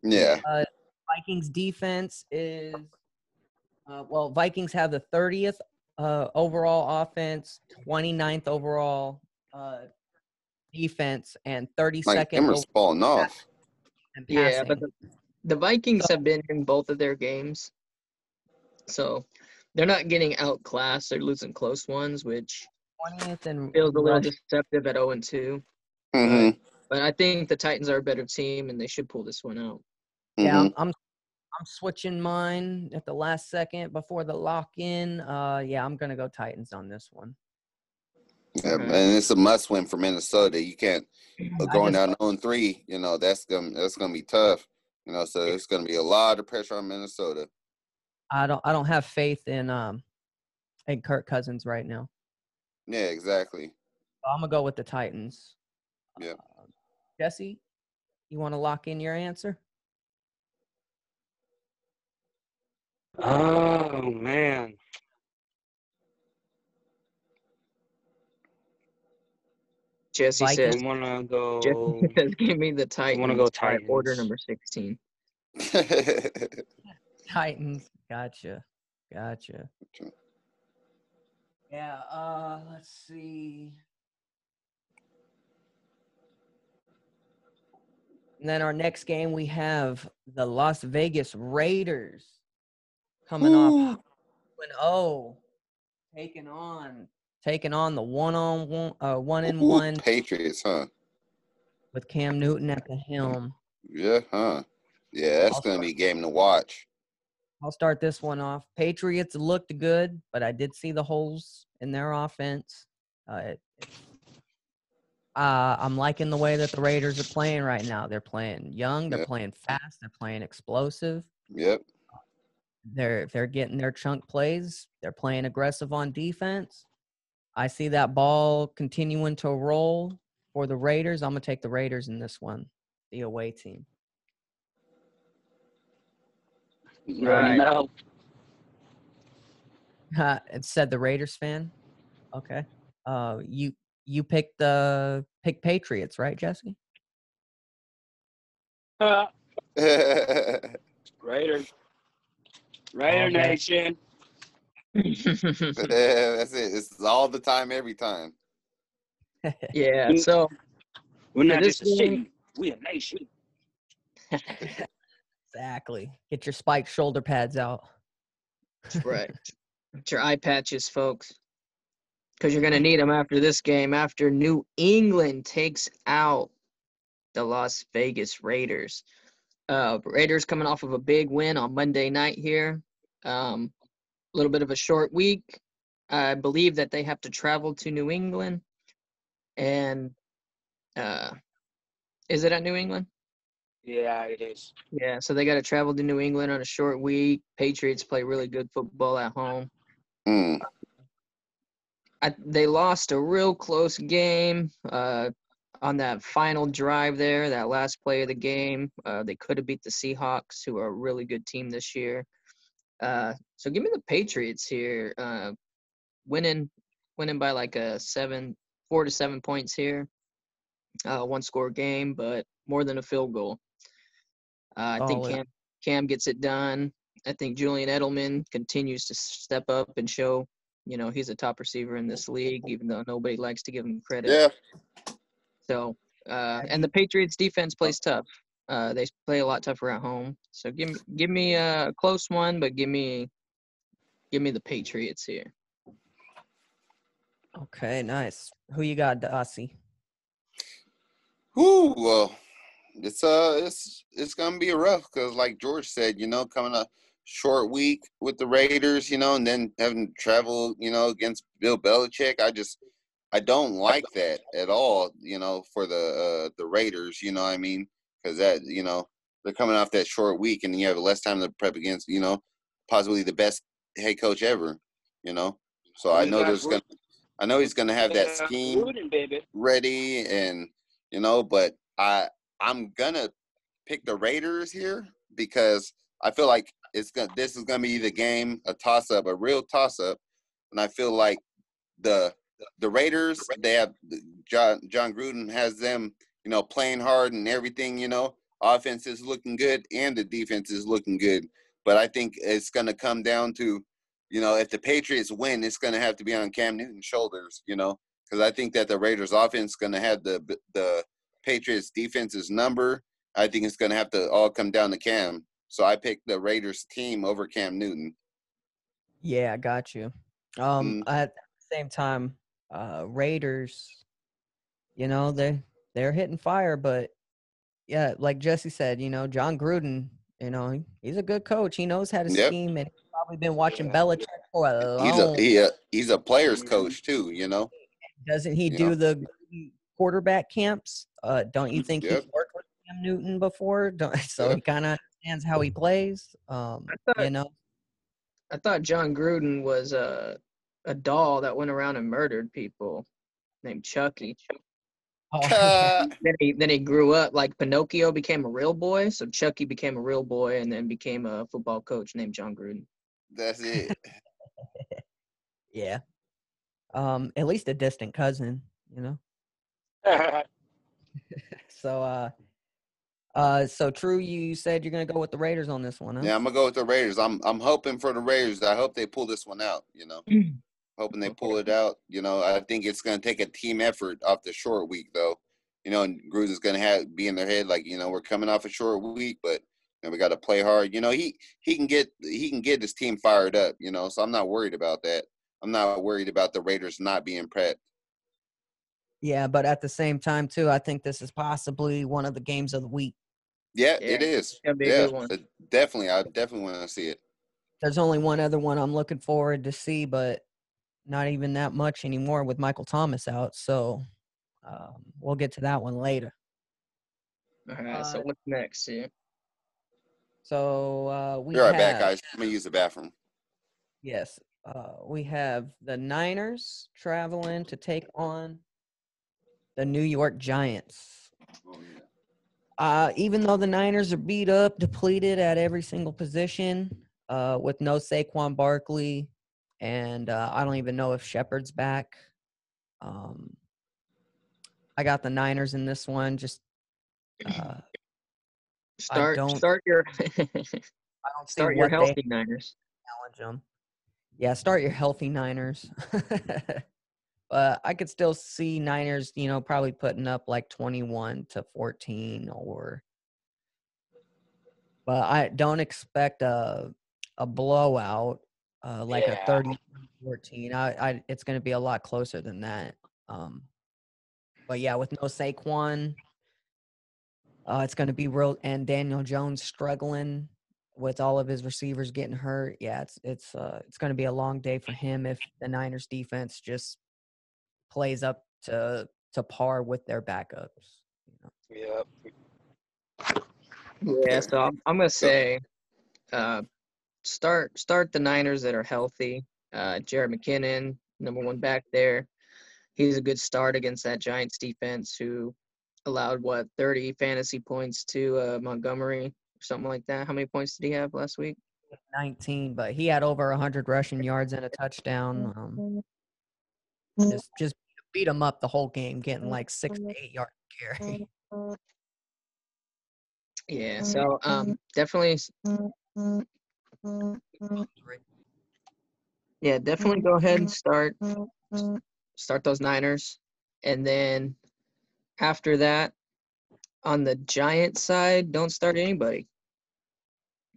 Yeah. Vikings defense is well, Vikings have the 30th overall offense, 29th overall defense, and 32nd. Like, falling off. Yeah, but the Vikings have been in both of their games. So they're not getting outclassed. They're losing close ones, which feels a little deceptive at 0-2. Mm-hmm. But I think the Titans are a better team, and they should pull this one out. Mm-hmm. Yeah, I'm switching mine at the last second before the lock-in. Yeah, I'm going to go Titans on this one. Yeah, right. And it's a must-win for Minnesota. You can't going down 0-3. You know, that's gonna be tough. You know, so there's going to be a lot of pressure on Minnesota. I don't have faith in Kirk Cousins right now. Yeah, exactly. So I'm gonna go with the Titans. Yeah. Jesse, you want to lock in your answer? Oh, man. Jesse says, give me the Titans. I want to go Titans. Order number 16. Titans. Gotcha. Okay. Yeah, let's see. And then our next game, we have the Las Vegas Raiders coming off 2-0, taking on the 1-1 Patriots, huh? With Cam Newton at the helm. Yeah, huh? Yeah, that's going to be a game to watch. I'll start this one off. Patriots looked good, but I did see the holes in their offense. I'm liking the way that the Raiders are playing right now. They're playing young. They're playing fast. They're playing explosive. Yep. They're getting their chunk plays. They're playing aggressive on defense. I see that ball continuing to roll for the Raiders. I'm going to take the Raiders in this one, the away team. You already know. It said the Raiders fan. Okay. You picked pick Patriots, right, Jesse? Raider Nation. That's it. It's all the time, every time. Yeah. So we're not just a city; we're a nation. Exactly. Get your spiked shoulder pads out. Right. Get your eye patches, folks. Because you're going to need them after this game, after New England takes out the Las Vegas Raiders. Raiders coming off of a big win on Monday night here. A little bit of a short week. I believe that they have to travel to New England. And is it at New England? Yeah, it is. Yeah, so they got to travel to New England on a short week. Patriots play really good football at home. Mm. They lost a real close game on that final drive there, that last play of the game. They could have beat the Seahawks, who are a really good team this year. So give me the Patriots here, winning by like 4 to 7 points here. One-score game, but more than a field goal. I think Cam gets it done. I think Julian Edelman continues to step up and show – you know, he's a top receiver in this league, even though nobody likes to give him credit. Yeah. So, and the Patriots' defense plays tough. They play a lot tougher at home. So give me a close one, but give me the Patriots here. Okay, nice. Who you got, Dossie? Ooh, well, it's gonna be rough because, like George said, you know, coming up. Short week with the Raiders, you know, and then having to travel, you know, against Bill Belichick. I don't like that at all, you know, for the Raiders, you know what I mean? Because that, you know, they're coming off that short week and you have less time to prep against, you know, possibly the best head coach ever, you know? So I know he's going to have that scheme ready and, you know, but I'm going to pick the Raiders here because I feel like this is gonna be the game, a real toss up, and I feel like the Raiders, they have Jon Gruden has them you know, playing hard and everything, you know. Offense is looking good and the defense is looking good. But I think it's going to come down to, you know, if the Patriots win, it's going to have to be on Cam Newton's shoulders, you know, because I think that the Raiders offense is going to have the Patriots defense's number. I think it's going to have to all come down to Cam. So I picked the Raiders team over Cam Newton. Yeah, I got you. At the same time, Raiders, you know, they're hitting fire. But, yeah, like Jesse said, you know, Jon Gruden, you know, he's a good coach. He knows how to scheme, and he's probably been watching Belichick for a long time. He's a player's coach too, you know. Doesn't he do the quarterback camps? Don't you think he's worked with Cam Newton before? He kind of understands how he plays, you know. I thought Jon Gruden was a doll that went around and murdered people named Chucky. Then he grew up like Pinocchio became a real boy, so Chucky became a real boy and then became a football coach named Jon Gruden. That's it. Yeah. At least a distant cousin, you know. So True, you said you're gonna go with the Raiders on this one, huh? Yeah, I'm gonna go with the Raiders. I'm hoping for the Raiders. I hope they pull this one out, you know. Hoping they pull it out. You know, I think it's going to take a team effort off the short week, though. You know, and Gruden's going to be in their head like, you know, we're coming off a short week, but you know, we got to play hard. You know, he can get his team fired up, you know, so I'm not worried about that. I'm not worried about the Raiders not being prepped. Yeah, but at the same time, too, I think this is possibly one of the games of the week. Yeah. It is. Yeah, definitely. I definitely want to see it. There's only one other one I'm looking forward to see, but not even that much anymore with Michael Thomas out. So we'll get to that one later. All right, so what's next here? So we have – You're right back, guys. Let me use the bathroom. Yes. We have the Niners traveling to take on the New York Giants. Oh, yeah. Even though the Niners are beat up, depleted at every single position with no Saquon Barkley – and I don't even know if Shepard's back. I got the Niners in this one. Just start your healthy Niners. Challenge them. Yeah, start your healthy Niners. But I could still see Niners, you know, probably putting up like 21-14, or. But I don't expect a blowout. A 30-14. It's going to be a lot closer than that. But yeah, with no Saquon, it's going to be real. And Daniel Jones struggling with all of his receivers getting hurt. Yeah, it's going to be a long day for him if the Niners defense just plays up to par with their backups. You know? Yep. Yeah. So I'm going to say. Start the Niners that are healthy. Jared McKinnon, number one back there. He's a good start against that Giants defense who allowed, 30 fantasy points to Montgomery, something like that. How many points did he have last week? 19, but he had over 100 rushing yards and a touchdown. Just beat him up the whole game, getting like 6 to 8 yards a carry. Yeah, so definitely – yeah, definitely go ahead and start those Niners. And then after that, on the Giants side, don't start anybody.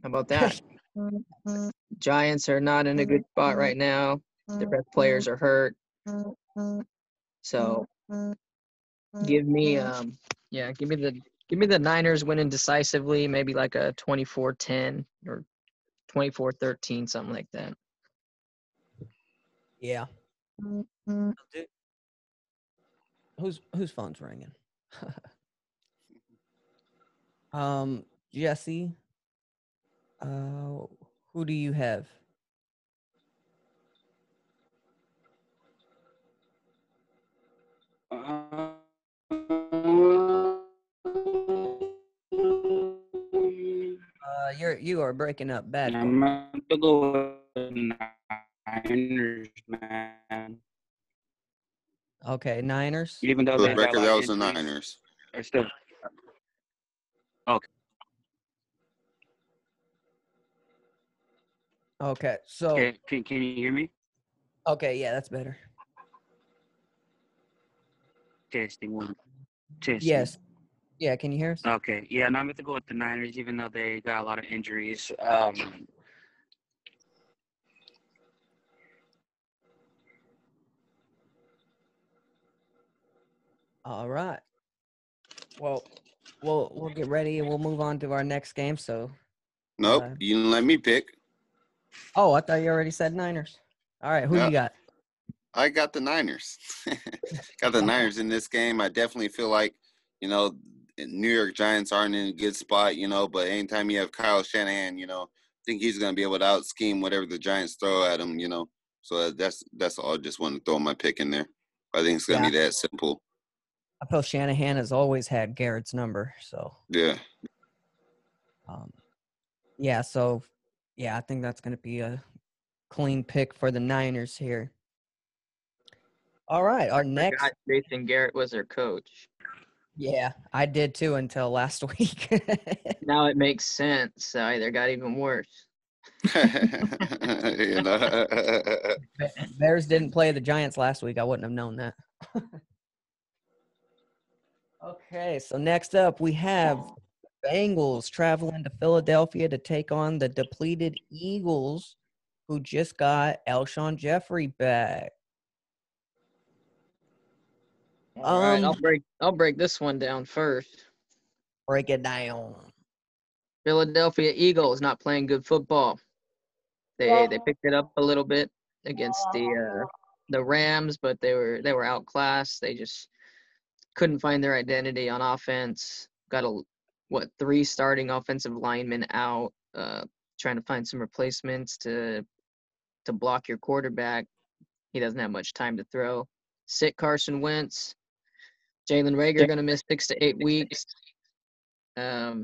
How about that? Giants are not in a good spot right now. Their best players are hurt. So give me the Niners winning decisively, maybe like a 24-10 or 24-13, something like that. Yeah. Whose phone's ringing? Jesse, who do you have? You are breaking up bad. I'm going to go with Niners, man. Okay, Niners. Even though for the record, that was the Niners. Or still? Okay. Okay, so can you hear me? Okay, yeah, that's better. Testing one. Testing. Yes. Yeah, can you hear us? Okay, yeah, and I'm going to go with the Niners, even though they got a lot of injuries. All right. Well, we'll get ready and we'll move on to our next game. So. Nope, you didn't let me pick. Oh, I thought you already said Niners. All right, who you got? I got the Niners. Got the Niners in this game. I definitely feel like, you know, New York Giants aren't in a good spot, you know, but anytime you have Kyle Shanahan, you know, I think he's going to be able to out-scheme whatever the Giants throw at him, you know. So that's all. I just want to throw my pick in there. I think it's going to be that simple. I feel Shanahan has always had Garrett's number, so. Yeah. Yeah, so, yeah, I think that's going to be a clean pick for the Niners here. All right, our next. Jason Garrett was their coach. Yeah, I did too until last week. Now it makes sense. I either got even worse. You know. Bears didn't play the Giants last week. I wouldn't have known that. Okay, so next up we have Bengals traveling to Philadelphia to take on the depleted Eagles, who just got Alshon Jeffery back. All right, I'll break this one down first. Break it down. Philadelphia Eagles not playing good football. They picked it up a little bit against the Rams, but they were outclassed. They just couldn't find their identity on offense. Got three starting offensive linemen out, trying to find some replacements to block your quarterback. He doesn't have much time to throw. Sick Carson Wentz. Jalen Reagor going to miss 6 to 8 weeks. I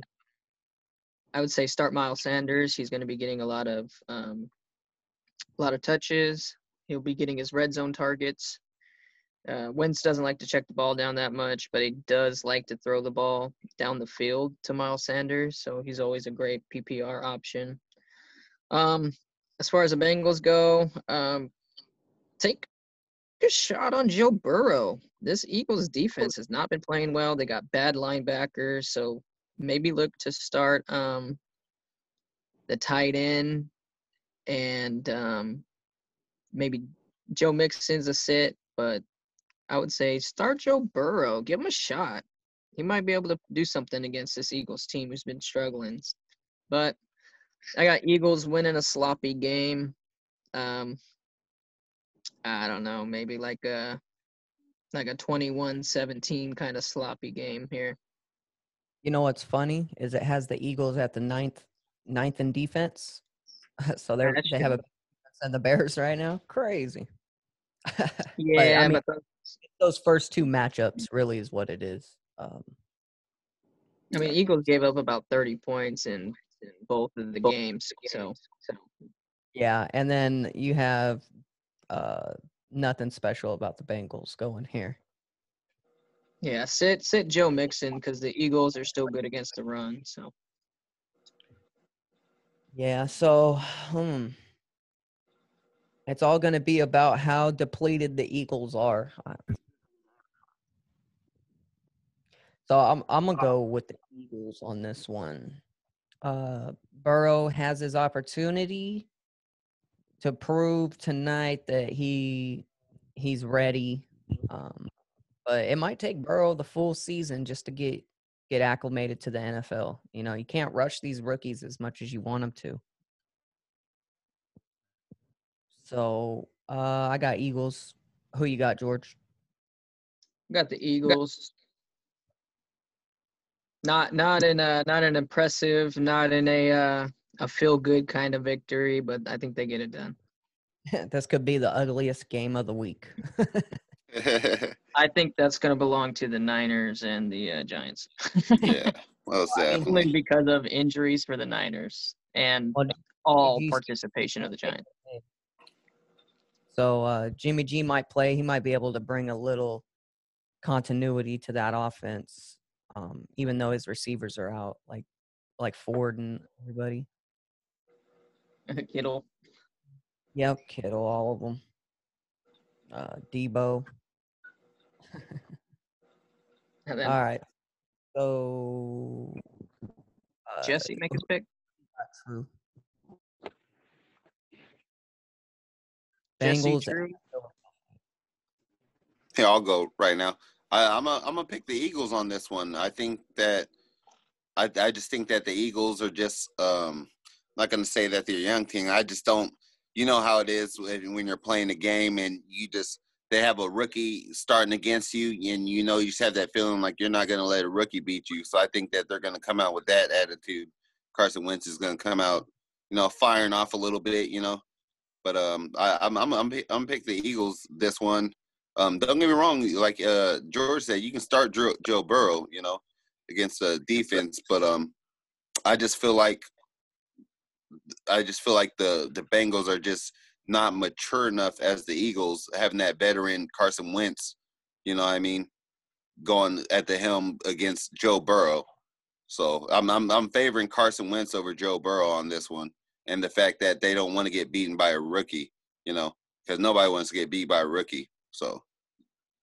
would say start Miles Sanders. He's going to be getting a lot of touches. He'll be getting his red zone targets. Wentz doesn't like to check the ball down that much, but he does like to throw the ball down the field to Miles Sanders, so he's always a great PPR option. As far as the Bengals go, take a shot on Joe Burrow. This Eagles defense has not been playing well. They got bad linebackers, so maybe look to start the tight end, and maybe Joe Mixon's a sit, but I would say start Joe Burrow. Give him a shot. He might be able to do something against this Eagles team who's been struggling. But I got Eagles winning a sloppy game. I don't know, maybe like a 21-17 kind of sloppy game here. You know what's funny is it has the Eagles at the ninth in defense. So they have a defense and the Bears right now. Crazy. Yeah, but those first two matchups really is what it is. Eagles gave up about 30 points in both of the games. So yeah, and then you have nothing special about the Bengals going here. Yeah, sit Joe Mixon because the Eagles are still good against the run. So yeah, so it's all going to be about how depleted the Eagles are. So I'm gonna go with the Eagles on this one. Burrow has his opportunity to prove tonight that he's ready, but it might take Burrow the full season just to get acclimated to the NFL. You know, you can't rush these rookies as much as you want them to. So I got Eagles. Who you got, George? Got the Eagles. Not an impressive, not in a feel-good kind of victory, but I think they get it done. This could be the ugliest game of the week. I think that's going to belong to the Niners and the Giants. Yeah, well, only because of injuries for the Niners and all participation of the Giants. So Jimmy G might play. He might be able to bring a little continuity to that offense. even though his receivers are out, like Ford and everybody. Kittle. Yep, Kittle, all of them. Debo. And then, all right. So Jesse, make his pick. True. Bengals. Hey, I'll go right now. I'm gonna pick the Eagles on this one. I think that I just think that the Eagles are just I'm not gonna say that they're a young team. I just don't. You know how it is when you're playing a game and you just they have a rookie starting against you, and you know you just have that feeling like you're not gonna let a rookie beat you. So I think that they're gonna come out with that attitude. Carson Wentz is gonna come out, you know, firing off a little bit, you know. But I'm pick the Eagles this one. Don't get me wrong, like George said, you can start Joe Burrow, you know, against the defense. But I just feel like the Bengals are just not mature enough as the Eagles, having that veteran Carson Wentz, you know what I mean, going at the helm against Joe Burrow. So I'm favoring Carson Wentz over Joe Burrow on this one, and the fact that they don't want to get beaten by a rookie, you know, because nobody wants to get beat by a rookie. So,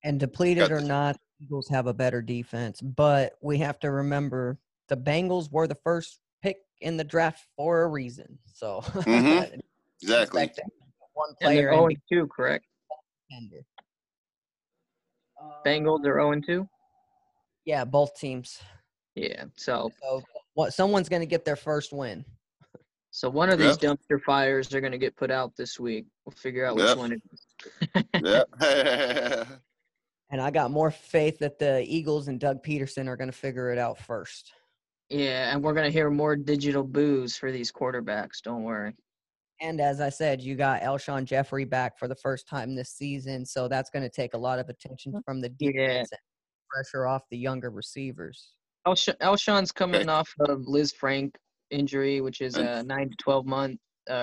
and depleted or not, Eagles have a better defense. But we have to remember the Bengals were the first pick in the draft for a reason. So, mm-hmm. Exactly. One player. And they're 0-2, correct? Bengals are 0-2? Yeah, both teams. Yeah. So what? Someone's going to get their first win. So one of these dumpster fires are going to get put out this week. We'll figure out which one it is. And I got more faith that the Eagles and Doug Peterson are going to figure it out first. Yeah, and we're going to hear more digital boos for these quarterbacks. Don't worry. And as I said, you got Alshon Jeffery back for the first time this season, so that's going to take a lot of attention from the defense and pressure off the younger receivers. Alshon's coming off of Liz Frank injury, which is a 9 to 12 month.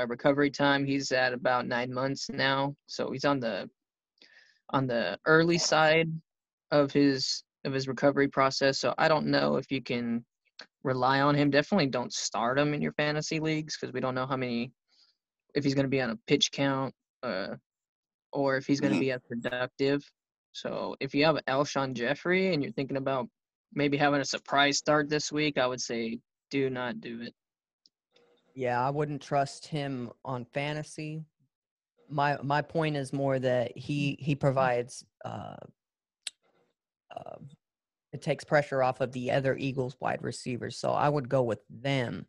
Recovery time. He's at about 9 months now, so he's on the early side of his recovery process. So I don't know if you can rely on him. Definitely don't start him in your fantasy leagues because we don't know how many, if he's going to be on a pitch count or if he's going to be as productive. So if you have Alshon Jeffery and you're thinking about maybe having a surprise start this week, I would say do not do it. Yeah, I wouldn't trust him on fantasy. My point is more that he provides it takes pressure off of the other Eagles wide receivers. So I would go with them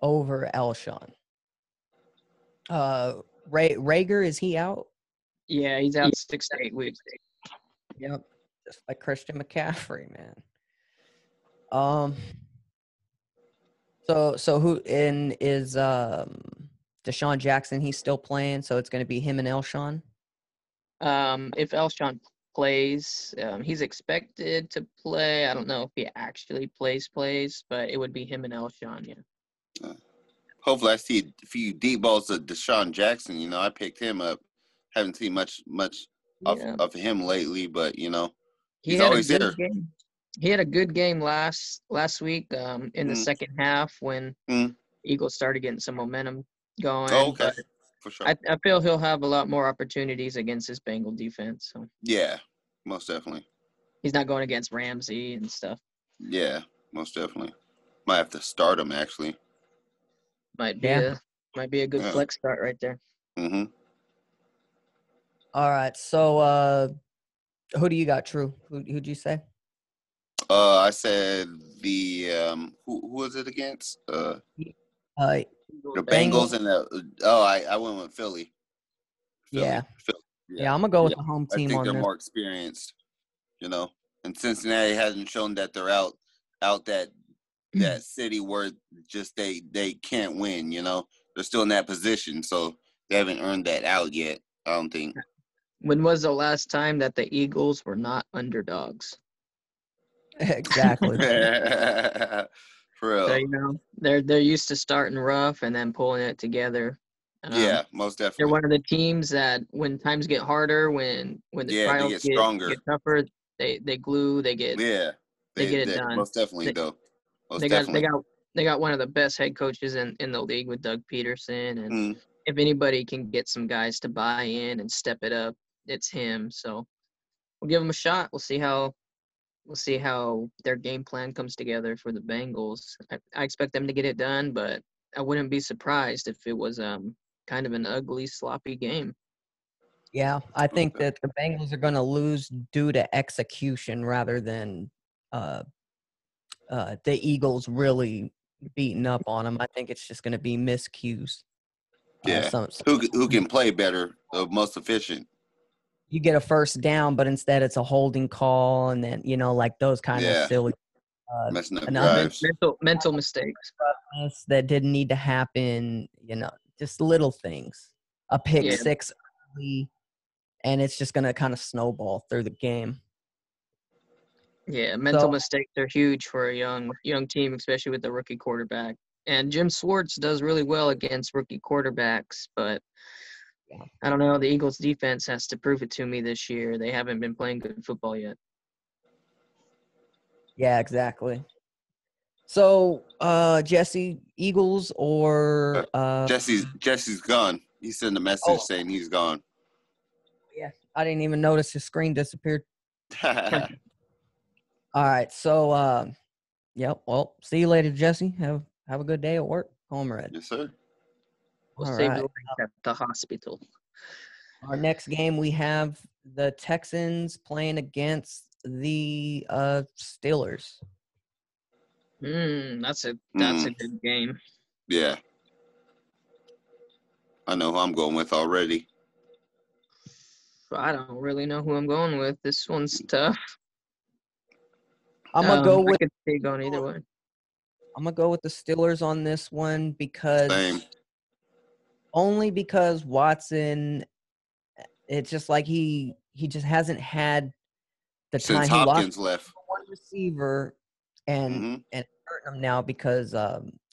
over Alshon. Rager, is he out? Yeah, he's out 6 to 8 weeks. Yep, just like Christian McCaffrey, man. So who in is Deshaun Jackson? He's still playing, so it's going to be him and Alshon. If Alshon plays, he's expected to play. I don't know if he actually plays, but it would be him and Alshon. Yeah. Hopefully, I see a few deep balls of Deshaun Jackson. You know, I picked him up. Haven't seen much of him lately, but you know, he's always there. Game. He had a good game last week in the second half when Eagles started getting some momentum going. Oh, okay. For sure. I feel he'll have a lot more opportunities against this Bengal defense. So. Yeah, most definitely. He's not going against Ramsey and stuff. Yeah, most definitely. Might have to start him, actually. Might be a good flex start right there. Mm-hmm. All right, so who do you got, True? Who'd you say? I said the who was it against? The Bengals and the I went with Philly. Philly. Yeah, I'm gonna go with the home team. I think they're more experienced, you know. And Cincinnati hasn't shown that they're out that city where just they can't win. You know, they're still in that position, so they haven't earned that out yet. I don't think. When was the last time that the Eagles were not underdogs? Exactly. For real. So, you know, they're used to starting rough and then pulling it together. Most definitely. They're one of the teams that when times get harder, when the trials get stronger, get tougher, they glue, they get They get it done. Most definitely, though. They got one of the best head coaches in the league with Doug Peterson. And if anybody can get some guys to buy in and step it up, it's him. So we'll give him a shot. We'll see how their game plan comes together for the Bengals. I expect them to get it done, but I wouldn't be surprised if it was kind of an ugly, sloppy game. Yeah, I think that the Bengals are going to lose due to execution rather than the Eagles really beating up on them. I think it's just going to be miscues. Yeah, who can play better, the most efficient. You get a first down, but instead it's a holding call, and then, you know, like those kind of silly mental mistakes that didn't need to happen, you know, just little things. A pick six early, and it's just going to kind of snowball through the game. Yeah, mental mistakes are huge for a young team, especially with the rookie quarterback. And Jim Swartz does really well against rookie quarterbacks, but I don't know. The Eagles' defense has to prove it to me this year. They haven't been playing good football yet. Yeah, exactly. So, Jesse, Eagles or Jesse's gone. He sent a message saying he's gone. Yeah, I didn't even notice his screen disappeared. All right, so well, see you later, Jesse. Have a good day at work, Comrade. Yes, sir. We'll save you at the hospital. Our next game, we have the Texans playing against the Steelers. That's a good game. Yeah. I know who I'm going with already. I don't really know who I'm going with. This one's tough. I'm going to go with – I going either way. I'm going to go with the Steelers on this one because – Only because Watson, it's just like he just hasn't had the time. Since Hopkins left. One receiver and hurting him now because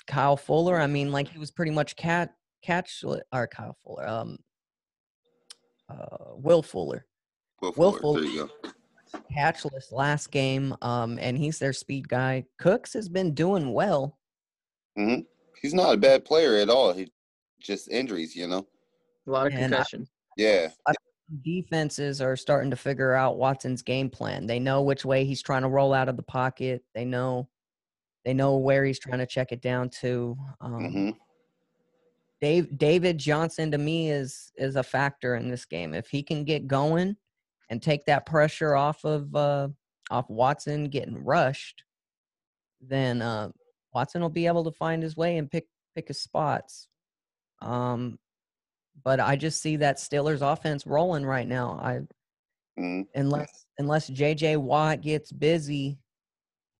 Kyle Fuller, I mean, like he was pretty much Will Fuller. There you go. Catchless last game, and he's their speed guy. Cooks has been doing well. Mm-hmm. He's not a bad player at all. Just injuries, you know. A lot of concussion. I defenses are starting to figure out Watson's game plan. They know which way he's trying to roll out of the pocket. They know where he's trying to check it down to. David Johnson to me is a factor in this game. If he can get going and take that pressure off Watson getting rushed, then Watson will be able to find his way and pick his spots. But I just see that Steelers offense rolling right now. Unless J.J. Watt gets busy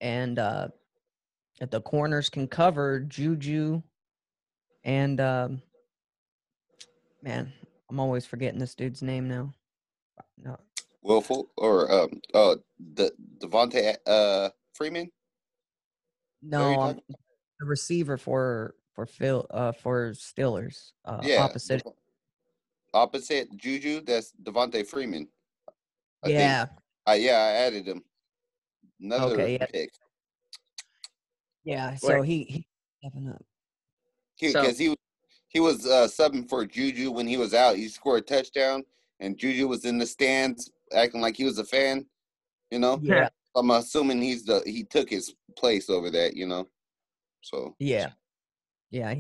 and if the corners can cover JuJu and I'm always forgetting this dude's name now. No. Devontae Freeman? No, the receiver for Steelers, opposite JuJu. That's Devontae Freeman. I added him. Another pick. Yeah, so right. He stepping up. Because he was subbing for JuJu when he was out. He scored a touchdown, and JuJu was in the stands acting like he was a fan. You know. Yeah. I'm assuming he took his place over that. You know. So. Yeah. Yeah,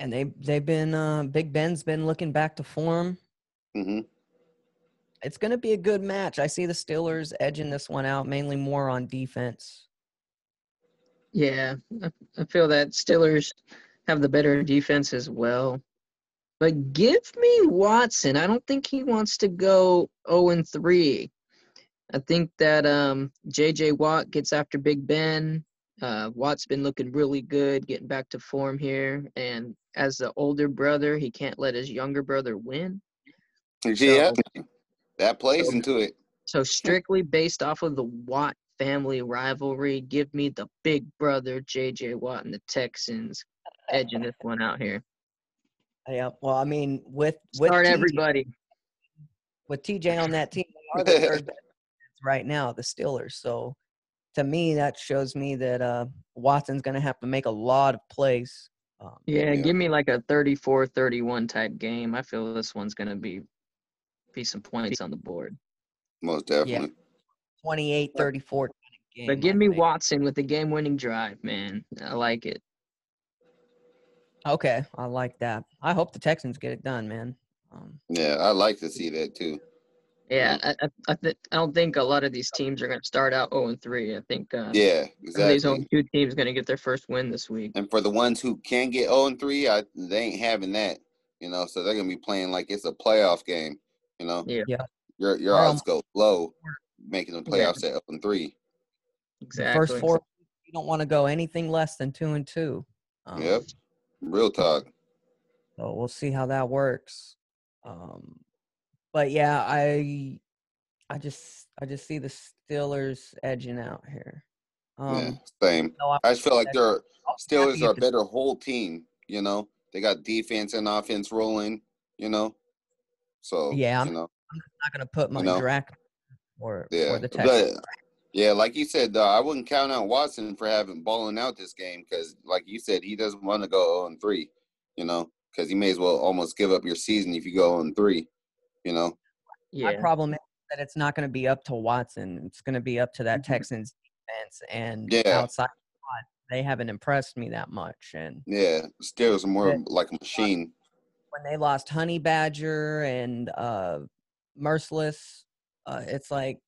they've been Big Ben's been looking back to form. Mm-hmm. It's going to be a good match. I see the Steelers edging this one out, mainly more on defense. Yeah, I feel that Steelers have the better defense as well. But give me Watson. I don't think he wants to go 0-3. I think that J.J. Watt gets after Big Ben. Watt's been looking really good, getting back to form here. And as the older brother, he can't let his younger brother win. Yeah, that plays into it. So strictly based off of the Watt family rivalry, give me the big brother, J.J. Watt and the Texans, edging this one out here. Yeah, well, I mean, with TJ on that team, right now, the Steelers. So to me, that shows me that Watson's going to have to make a lot of plays. Give me like a 34-31 type game. I feel this one's going to be some points on the board. Most definitely. Yeah. 28-34 kind of game. But give me Watson with the game-winning drive, man. I like it. Okay, I like that. I hope the Texans get it done, man. I like to see that too. Yeah, I don't think a lot of these teams are going to start out 0-3. I think exactly. These only two teams going to get their first win this week. And for the ones who can get 0-3, they ain't having that, you know. So they're going to be playing like it's a playoff game, you know. Yeah. Your odds go low, making the playoffs at 0-3. Exactly. The first four, you don't want to go anything less than 2-2. Yep. Real talk. So we'll see how that works. But yeah, I just see the Steelers edging out here. Same. So I just feel like they're Steelers are a better whole team. You know, they got defense and offense rolling. You know, so yeah, I'm not gonna put my draft for the Texans. But, yeah, like you said, though, I wouldn't count on Watson for balling out this game because, like you said, he doesn't want to go 0-3. You know, because you may as well almost give up your season if you go 0-3. You know, my problem is that it's not going to be up to Watson. It's going to be up to that Texans defense and outside. They haven't impressed me that much. And Steelers are more like a machine. When they lost Honey Badger and Merciless, it's like,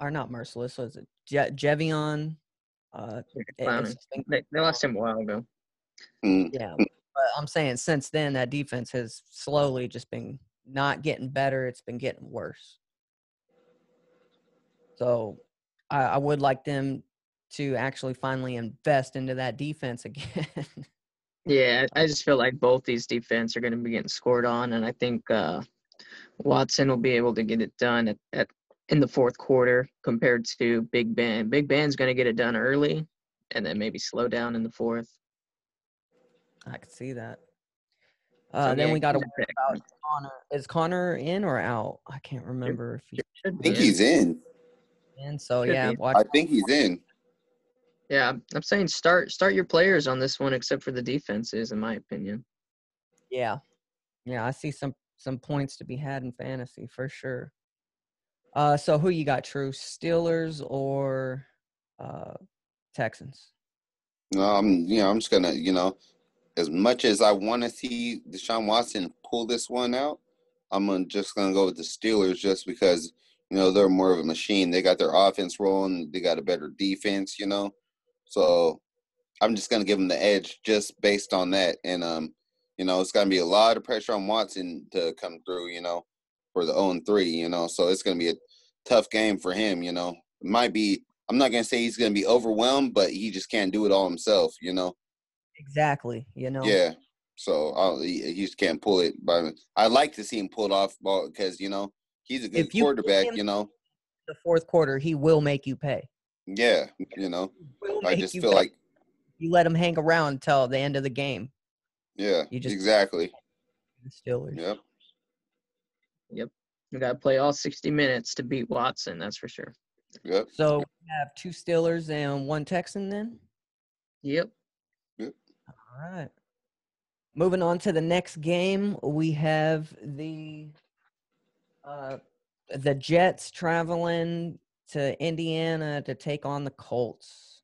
or not Merciless, was it Jevion? They lost him a while ago. Yeah, but I'm saying since then that defense has slowly just been not getting better, it's been getting worse. So I would like them to actually finally invest into that defense again. Yeah, I just feel like both these defense are going to be getting scored on, and I think Watson will be able to get it done in the fourth quarter compared to Big Ben. Big Ben's going to get it done early and then maybe slow down in the fourth. I could see that. Then we got to worry about Connor. Is Connor in or out? I can't remember if he's in. And so I think he's in. Yeah, I'm saying start your players on this one, except for the defenses, in my opinion. Yeah, I see some points to be had in fantasy for sure. So who you got, True? Steelers or Texans? No, I'm just gonna, as much as I want to see Deshaun Watson pull this one out, I'm just going to go with the Steelers just because, they're more of a machine. They got their offense rolling. They got a better defense, So I'm just going to give them the edge just based on that. And, it's going to be a lot of pressure on Watson to come through, for the 0-3, So it's going to be a tough game for him, It might be – I'm not going to say he's going to be overwhelmed, but he just can't do it all himself, Exactly, Yeah, so he just can't pull it. But I like to see him pull it off because, he's a good quarterback, The fourth quarter, he will make you pay. Yeah, I just feel like – you let him hang around until the end of the game. Yeah, exactly. The Steelers. Yep. You got to play all 60 minutes to beat Watson, that's for sure. Yep. So we have two Steelers and one Texan then? Yep. All right. Moving on to the next game, we have the Jets traveling to Indiana to take on the Colts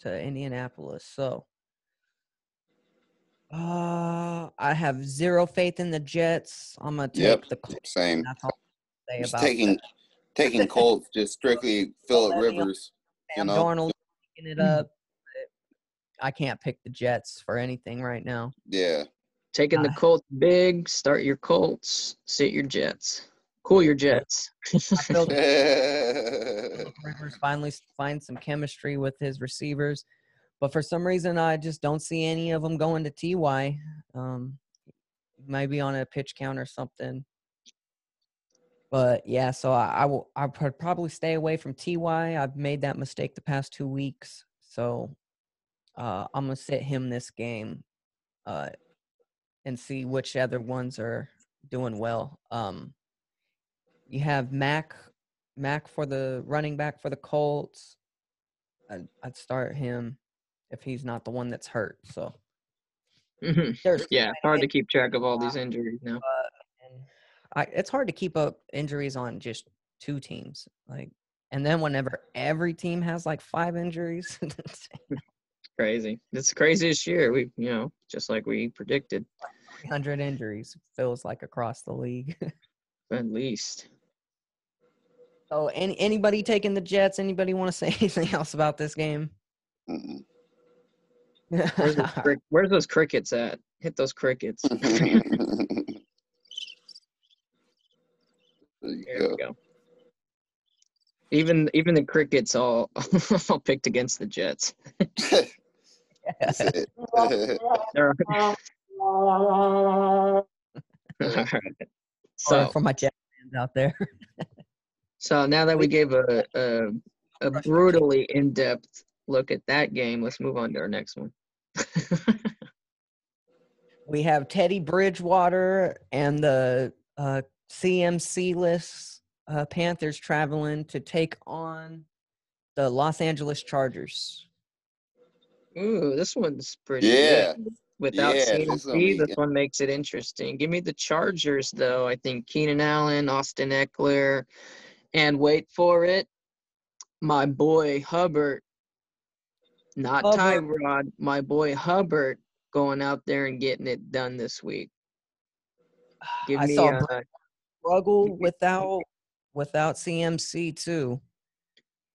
to Indianapolis. So I have zero faith in the Jets. I'm gonna take the Colts. Same. That's all I'm gonna say about taking Colts just strictly Phillip Rivers. Darnold picking it up. I can't pick the Jets for anything right now. Yeah. Taking the Colts big, start your Colts, sit your Jets. Cool your Jets. I feel Rivers finally finds some chemistry with his receivers. But for some reason, I just don't see any of them going to TY. Maybe on a pitch count or something. But, yeah, so I would probably stay away from TY. I've made that mistake the past 2 weeks. So – I'm going to sit him this game and see which other ones are doing well. You have Mack Mack for the running back for the Colts. I'd start him if he's not the one that's hurt. So yeah, hard to keep track of all these injuries now. It's hard to keep up injuries on just two teams. Like, and then whenever every team has like five injuries, it's crazy. It's the craziest year. We, you know, just like we predicted. 100 injuries feels like across the league. At least. So, anybody taking the Jets? Anybody want to say anything else about this game? Where's those crickets at? Hit those crickets. There we go. Even the crickets all picked against the Jets. That's it. <laughs> All right. So for my Jets fans out there. So now that we gave a brutally in-depth look at that game, let's move on to our next one. We have Teddy Bridgewater and the CMC-less Panthers traveling to take on the Los Angeles Chargers. Ooh, this one's pretty good. Without CMC, this one makes it interesting. Give me the Chargers, though. I think Keenan Allen, Austin Eckler, and wait for it, my boy Hubbard, not Tyrod, my boy Hubbard going out there and getting it done this week. I saw struggle without CMC too.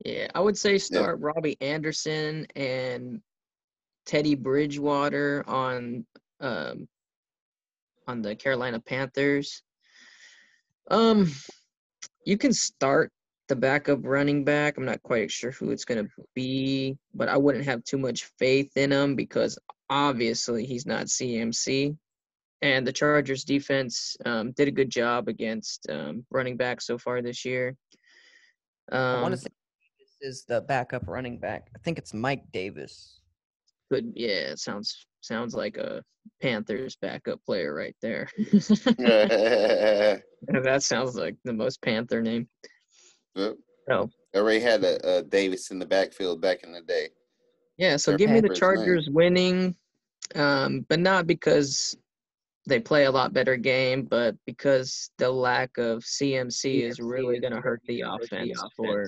Yeah, I would say start Robbie Anderson and Teddy Bridgewater on the Carolina Panthers. You can start the backup running back. I'm not quite sure who it's going to be, but I wouldn't have too much faith in him because obviously he's not CMC. And the Chargers defense did a good job against running backs so far this year. I want to say this is the backup running back. I think it's Mike Davis. But, yeah, it sounds like a Panthers backup player right there. That sounds like the most Panther name. Yep. Oh. They already had a Davis in the backfield back in the day. Yeah, so give me the Chargers winning, but not because they play a lot better game, but because the lack of CMC is really going to hurt the offense for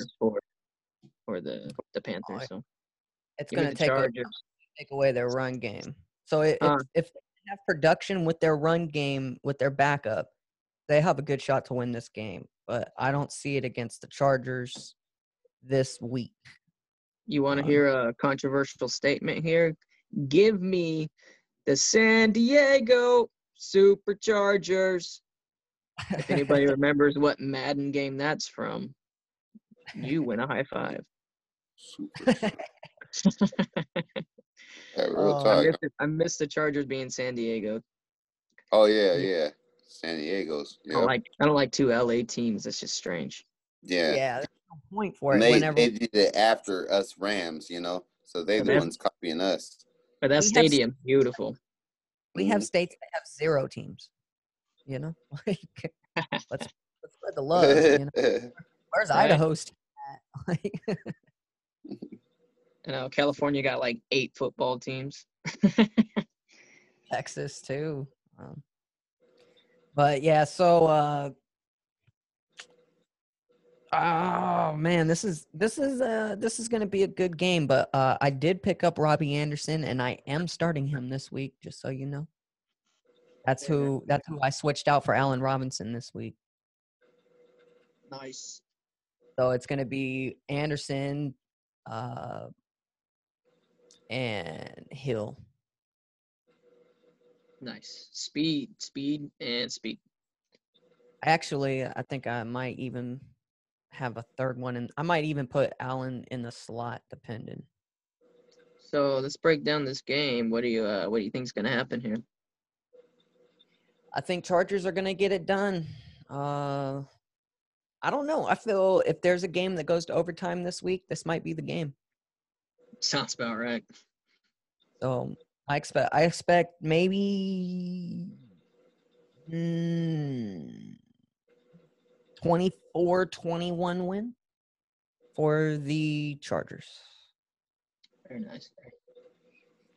the Panthers. So it's going to take away their run game. So if they have production with their run game, with their backup, they have a good shot to win this game. But I don't see it against the Chargers this week. You want to hear a controversial statement here? Give me the San Diego Superchargers. If anybody remembers what Madden game that's from, you win a high five. I miss the Chargers being San Diego. Oh, yeah. San Diego's. Yep. I don't like two LA teams. That's just strange. Yeah. Yeah, there's no point for it. They did it after us Rams, you know, so they're the ones copying us. But that stadium's beautiful. We have states that have zero teams, you know? Like, let's spread the love, you know? Where's Idaho's team at? Like, you know, California got like 8 football teams. Texas, too. But, yeah, so oh, man, this is going to be a good game. But I did pick up Robbie Anderson, and I am starting him this week, just so you know. That's who I switched out for Allen Robinson this week. Nice. So it's going to be Anderson and Hill. Nice. Speed. Actually, I think I might even have a third one, and I might even put Allen in the slot, depending. So let's break down this game. What do you think is going to happen here? I think Chargers are going to get it done. I don't know. I feel if there's a game that goes to overtime this week, this might be the game. Sounds about right. So I expect maybe 24-21 win for the Chargers. Very nice.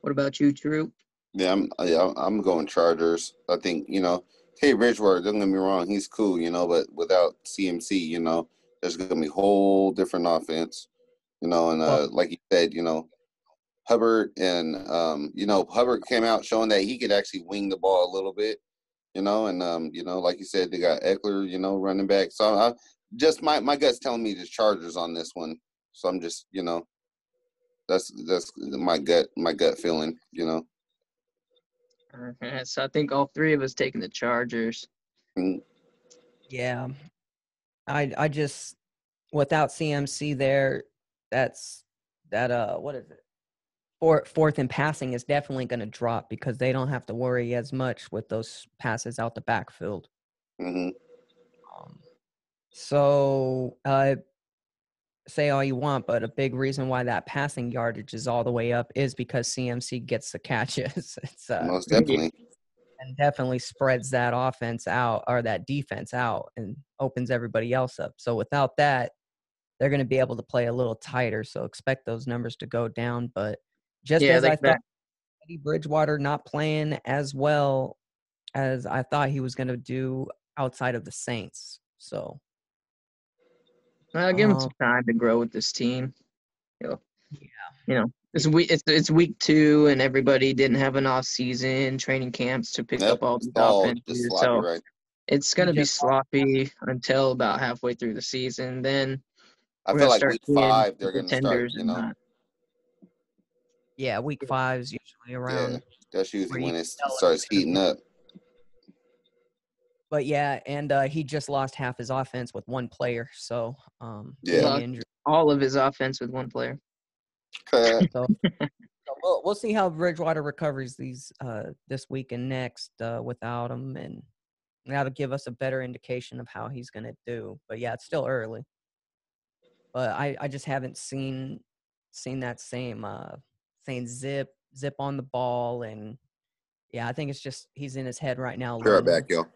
What about you, Drew? Yeah, I'm going Chargers. I think, you know, hey, Bridgewater, don't get me wrong, he's cool, you know, but without CMC, you know, there's going to be a whole different offense, you know, and like you said, you know, Hubbard and, you know, Hubbard came out showing that he could actually wing the ball a little bit, you know, and, you know, like you said, they got Eckler, you know, running back. So I just, my gut's telling me the Chargers on this one. So I'm just, you know, that's my gut feeling, you know. All right, so I think all three of us taking the Chargers. Mm-hmm. Yeah. I just, without CMC there, what is it? Fourth and passing is definitely going to drop because they don't have to worry as much with those passes out the backfield. Mm-hmm. So say all you want, but a big reason why that passing yardage is all the way up is because CMC gets the catches. It's most definitely. And definitely spreads that offense out or that defense out and opens everybody else up. So without that, they're going to be able to play a little tighter. So expect those numbers to go down. But just as I thought, Eddie Bridgewater not playing as well as I thought he was going to do outside of the Saints. So I'll give him some time to grow with this team. Yeah. You know, it's week two, and everybody didn't have an off season training camps to pick up all the offenses. So right. It's going to be sloppy until about halfway through the season. Then I feel like week five they're going to start. You know. Yeah, week five's usually around. Yeah, that's usually when it starts heating up. But yeah, and he just lost half his offense with one player. So all of his offense with one player. So we'll see how Bridgewater recovers these this week and next without him, and that'll give us a better indication of how he's going to do. But yeah, it's still early. But I just haven't seen that same zip on the ball, and yeah, I think it's just he's in his head right now. You're right back, yo.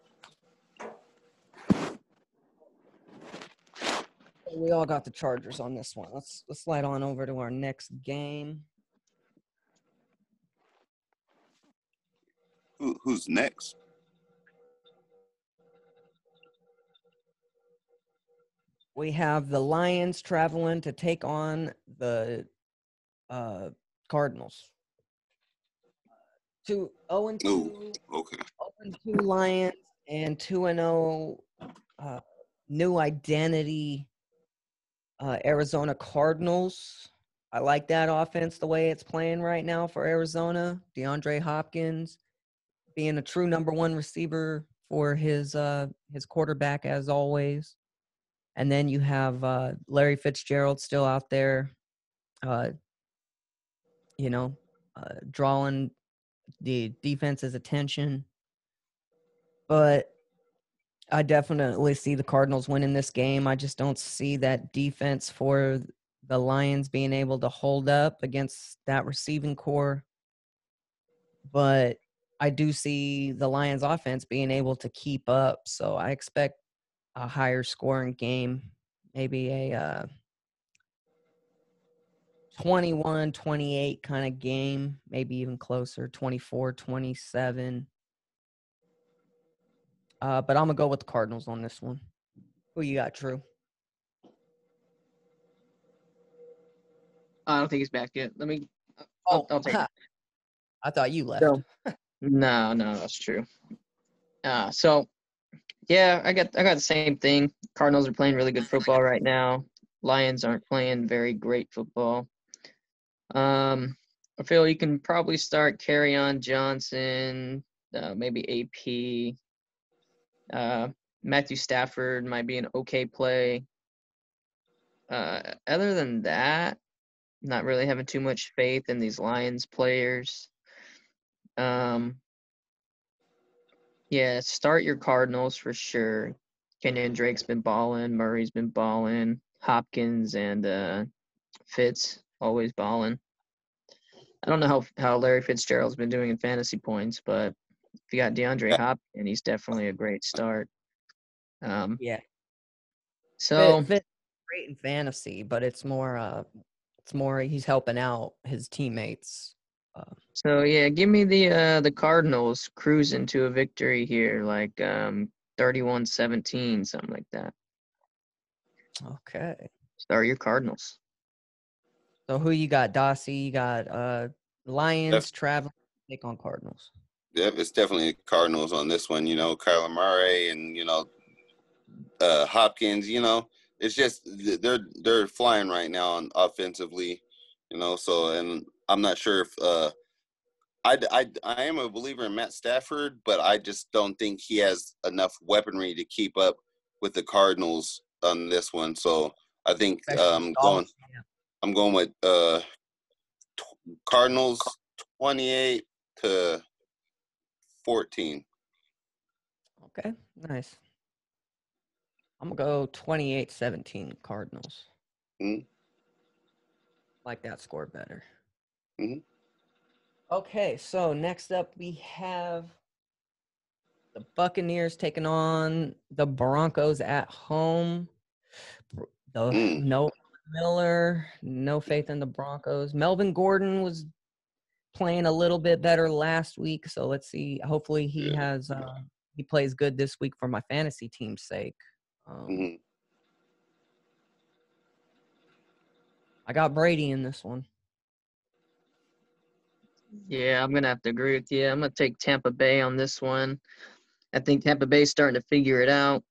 We all got the Chargers on this one. Let's slide on over to our next game. Who's next? We have the Lions traveling to take on the Cardinals. 2-0-2. Okay. 0-2 Lions and 2-0 new identity. Arizona Cardinals. I like that offense the way it's playing right now for Arizona. DeAndre Hopkins being a true number one receiver for his quarterback as always. And then you have Larry Fitzgerald still out there, drawing the defense's attention. But I definitely see the Cardinals winning this game. I just don't see that defense for the Lions being able to hold up against that receiving core. But I do see the Lions offense being able to keep up. So I expect a higher scoring game, maybe a 21-28 kind of game, maybe even closer, 24-27. But I'm going to go with the Cardinals on this one. Who you got, Drew? I don't think he's back yet. I'll take it. I thought you left. So, no, that's true. I got the same thing. Cardinals are playing really good football right now. Lions aren't playing very great football. I feel you can probably start Kerryon Johnson, maybe AP. Matthew Stafford might be an okay play. Other than that, not really having too much faith in these Lions players. Start your Cardinals for sure. Kenyon Drake's been balling. Murray's been balling. Hopkins and Fitz always balling. I don't know how Larry Fitzgerald's been doing in fantasy points, but if you got DeAndre Hopkins, he's definitely a great start. So Fitz great in fantasy, but it's more he's helping out his teammates. So yeah, give me the Cardinals cruising to a victory here, like 31-17, something like that. Okay. Start your Cardinals. So who you got, Dossie? You got Lions, traveling, take on Cardinals. Yeah, it's definitely Cardinals on this one. You know, Kyler Murray and, you know, Hopkins, you know, it's just they're flying right now on offensively, you know, so and I'm not sure if I am a believer in Matt Stafford, but I just don't think he has enough weaponry to keep up with the Cardinals on this one. So I think I'm going with Cardinals 28-14. Okay, nice. I'm going to go 28-17 Cardinals. Mm-hmm. Like that score better. Mm-hmm. Okay, so next up we have the Buccaneers taking on the Broncos at home. No Miller, no faith in the Broncos. Melvin Gordon was playing a little bit better last week, so let's see. Hopefully he plays good this week for my fantasy team's sake. I got Brady in this one. Yeah, I'm going to have to agree with you. I'm going to take Tampa Bay on this one. I think Tampa Bay's starting to figure it out.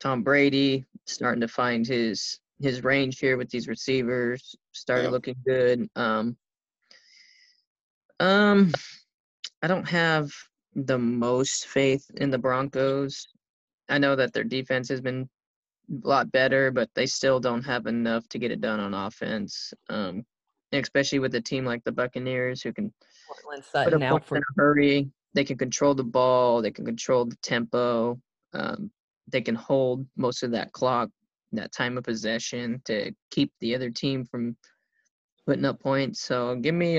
Tom Brady starting to find his range here with these receivers, started looking good. I don't have the most faith in the Broncos. I know that their defense has been a lot better, but they still don't have enough to get it done on offense, especially with a team like the Buccaneers who can put up points in a hurry. They can control the ball. They can control the tempo. They can hold most of that clock, that time of possession, to keep the other team from putting up points. So give me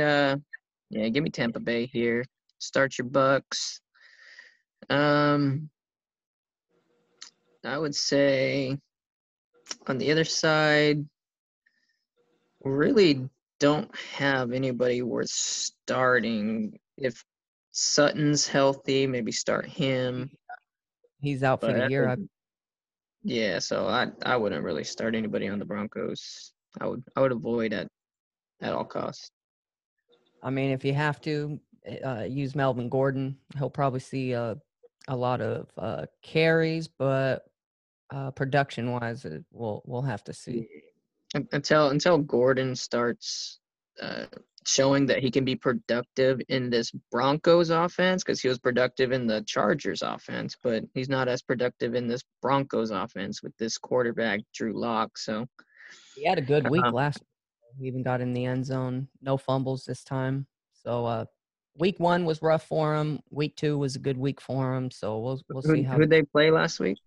Tampa Bay here. Start your Bucks. I would say on the other side, really don't have anybody worth starting. If Sutton's healthy, maybe start him. He's out for the year. So I wouldn't really start anybody on the Broncos. I would avoid at all costs. I mean, if you have to, use Melvin Gordon. He'll probably see a lot of carries, but production-wise, we'll have to see. Until Gordon starts showing that he can be productive in this Broncos offense, because he was productive in the Chargers offense, but he's not as productive in this Broncos offense with this quarterback, Drew Lock. So he had a good week last week. He even got in the end zone. No fumbles this time. So week one was rough for him. Week two was a good week for him. So we'll see how. Who did they play last week?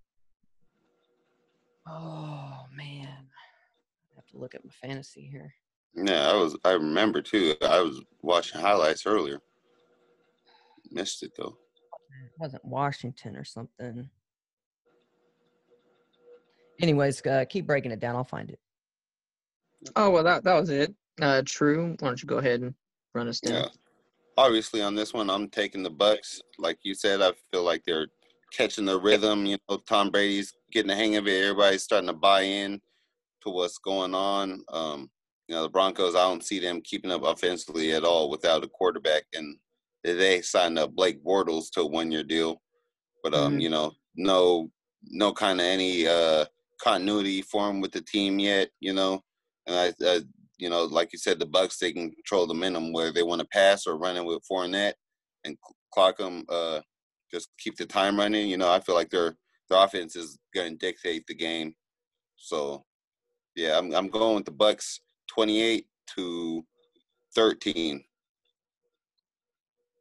Oh, man. I have to look at my fantasy here. Yeah, I remember too. I was watching highlights earlier. Missed it though. It wasn't Washington or something. Anyways, keep breaking it down. I'll find it. Oh, well, that was it. True. Why don't you go ahead and run us down? Yeah. Obviously, on this one, I'm taking the Bucks. Like you said, I feel like they're catching the rhythm. You know, Tom Brady's getting the hang of it. Everybody's starting to buy in to what's going on. You know, the Broncos, I don't see them keeping up offensively at all without a quarterback. And they signed up Blake Bortles to a one-year deal. But, you know, no kind of any continuity formed with the team yet, you know. And I you know, like you said, the Bucks, they can control the minimum where they want to pass or run it with Fournette and clock them, just keep the time running. You know, I feel like their offense is going to dictate the game. So, yeah, I'm going with the Bucks 28-13.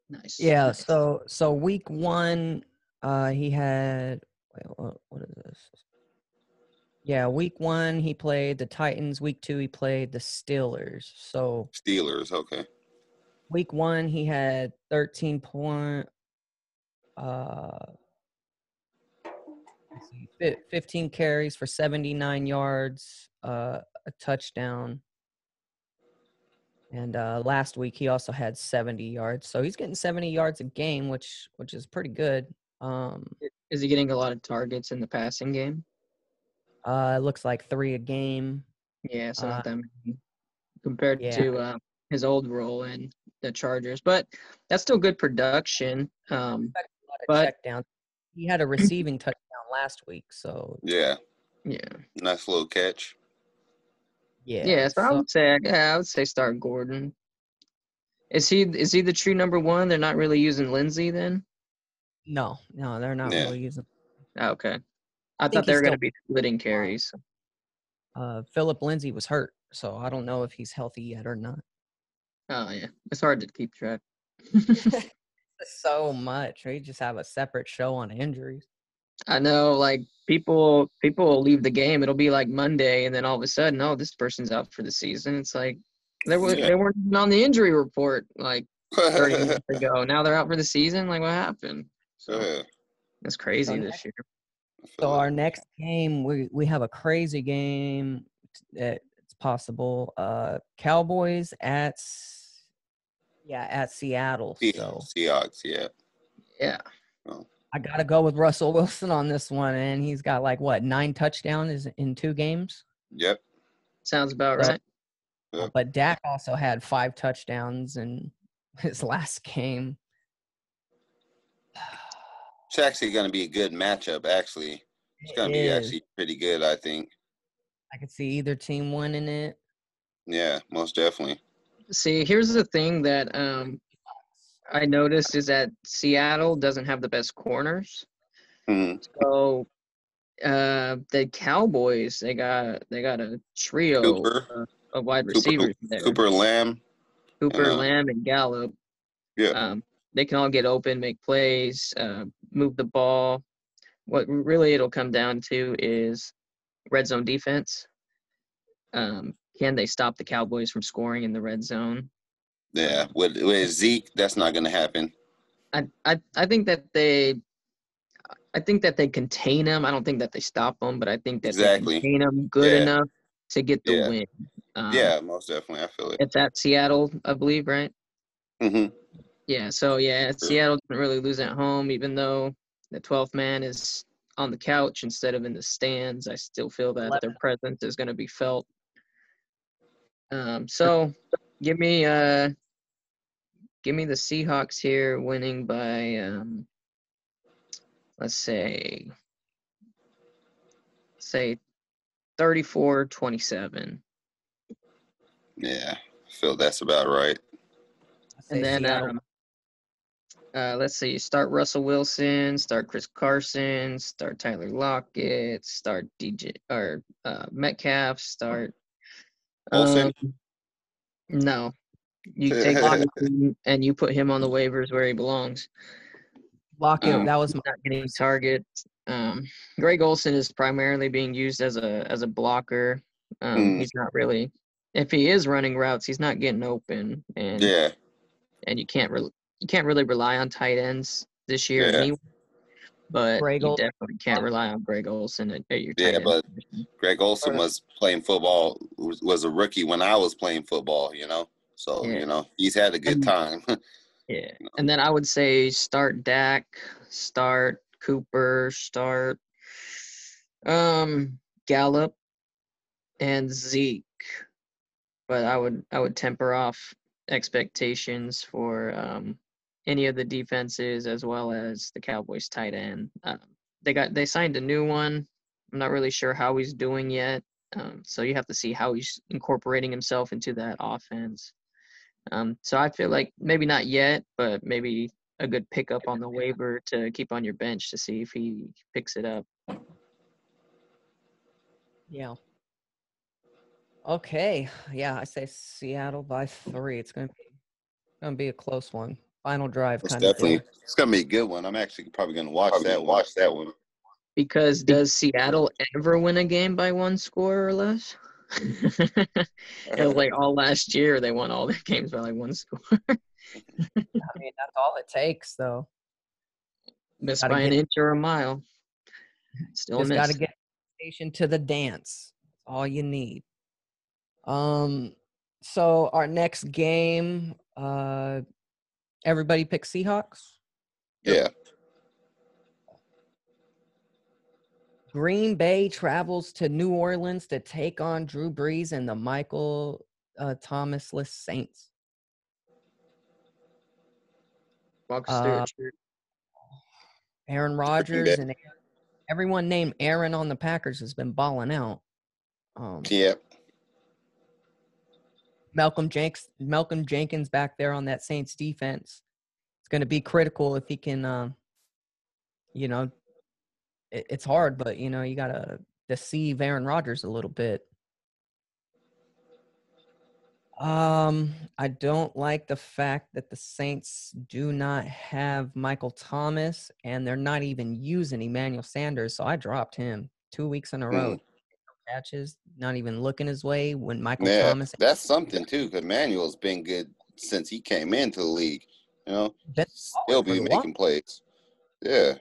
Nice. Yeah, so week one, he had – what is this? Yeah, week one, he played the Titans. Week two, he played the Steelers. So Steelers, okay. Week one, he had 13 points. 15 carries for 79 yards, a touchdown. And last week he also had 70 yards. So he's getting 70 yards a game, which is pretty good. Is he getting a lot of targets in the passing game? It looks like 3 a game. Yeah, so not that many compared to his old role in the Chargers. But that's still good production. Check down. He had a receiving touchdown last week, so yeah, nice little catch. Yeah. So I would say start Gordon. Is he the true number one? They're not really using Lindsey then. No, they're not really using. Okay, I thought they were going to be splitting carries. Philip Lindsay was hurt, so I don't know if he's healthy yet or not. Oh, yeah. It's hard to keep track. So much. We just have a separate show on injuries. I know, like, people will leave the game. It'll be, like, Monday, and then all of a sudden, oh, this person's out for the season. It's like they weren't on the injury report, like, 30 minutes ago. Now they're out for the season? Like, what happened? So, that's crazy this year. So our next game, we have a crazy game. It's possible. Cowboys at Seattle. So Seahawks, yeah. Oh. I gotta go with Russell Wilson on this one, and he's got 9 touchdowns in 2 games. Yep, sounds about right. Yep. But Dak also had 5 touchdowns in his last game. It's actually going to be a good matchup, actually. It's going to be actually pretty good, I think. I could see either team winning it. Yeah, most definitely. See, here's the thing that I noticed is that Seattle doesn't have the best corners. Mm-hmm. So the Cowboys, they got a trio of wide receivers there. Cooper, Lamb, and Gallup. Yeah. They can all get open, make plays, move the ball. What really it'll come down to is red zone defense. Can they stop the Cowboys from scoring in the red zone? Yeah, with Zeke, that's not going to happen. I think that they contain him. I don't think that they stop him, but I think that they contain him good enough to get the win. Most definitely, I feel it. It's at Seattle, I believe, right? Mm-hmm. Yeah, so, Seattle didn't really lose at home, even though the 12th man is on the couch instead of in the stands. I still feel that their presence is going to be felt. So, give me the Seahawks here winning by, let's say 34-27. Yeah, I feel that's about right. And then let's see, start Russell Wilson, start Chris Carson, start Tyler Lockett, start DJ or Metcalf, start Olsen. No. You take Lockett and you put him on the waivers where he belongs. Lockett, that was not getting targets. Greg Olsen is primarily being used as a blocker. He's not really – if he is running routes, he's not getting open. And and you can't really rely on tight ends this year anyway. But you definitely can't rely on Greg Olsen at your tight end. Yeah, but Greg Olsen was playing football, was a rookie when I was playing football, you know. So, you know, he's had a good time. Yeah. You know? And then I would say start Dak, start Cooper, start Gallup and Zeke. But I would temper off expectations for any of the defenses as well as the Cowboys tight end. They signed a new one. I'm not really sure how he's doing yet. So you have to see how he's incorporating himself into that offense. So I feel like maybe not yet, but maybe a good pickup on the waiver to keep on your bench to see if he picks it up. Yeah. Okay, I say Seattle by 3. It's gonna be a close one. Final drive. It's definitely of it's gonna be a good one. I'm actually probably gonna watch that one. Because does Seattle ever win a game by 1 score or less? It was like all last year they won all their games by 1 score. I mean that's all it takes though. Missed by an inch or a mile. Still just got to get the station to the dance. That's all you need. So our next game, everybody pick Seahawks? Yeah. Green Bay travels to New Orleans to take on Drew Brees and the Michael Thomasless Saints. Aaron Rodgers and everyone named Aaron on the Packers has been balling out. Yep. Malcolm Jenkins back there on that Saints defense. It's going to be critical if he can, it's hard, but, you got to deceive Aaron Rodgers a little bit. I don't like the fact that the Saints do not have Michael Thomas, and they're not even using Emmanuel Sanders, so I dropped him 2 weeks in a row. No catches, not even looking his way when Michael Thomas. That's something, too, because Emmanuel's been good since he came into the league. He'll be making plays. Yeah.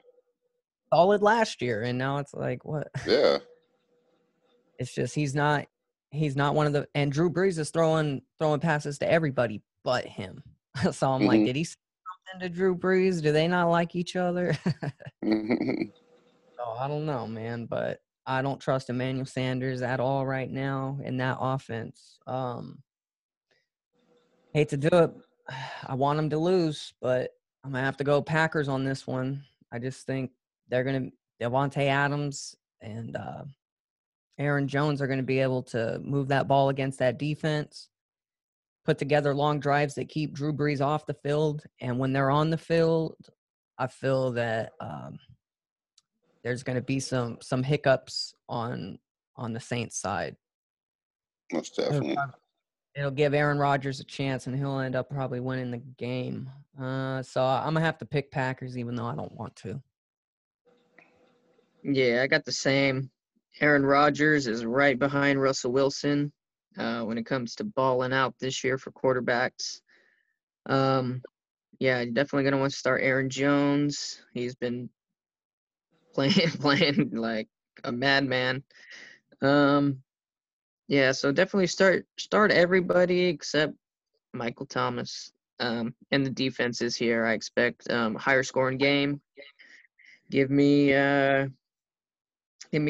Solid last year, and now it's like, what? Yeah. It's just he's not one of the – and Drew Brees is throwing passes to everybody but him. So I'm like, did he say something to Drew Brees? Do they not like each other? So I don't know, man, but I don't trust Emmanuel Sanders at all right now in that offense. Hate to do it. I want him to lose, but I'm going to have to go Packers on this one. I just think they're going to – Devontae Adams and Aaron Jones are going to be able to move that ball against that defense, put together long drives that keep Drew Brees off the field. And when they're on the field, I feel that there's going to be some hiccups on the Saints side. Most definitely. It'll give Aaron Rodgers a chance, and he'll end up probably winning the game. So I'm going to have to pick Packers, even though I don't want to. Yeah, I got the same. Aaron Rodgers is right behind Russell Wilson when it comes to balling out this year for quarterbacks. Definitely going to want to start Aaron Jones. He's been playing like a madman. So definitely start everybody except Michael Thomas. And the defense is here. I expect higher scoring game. Give me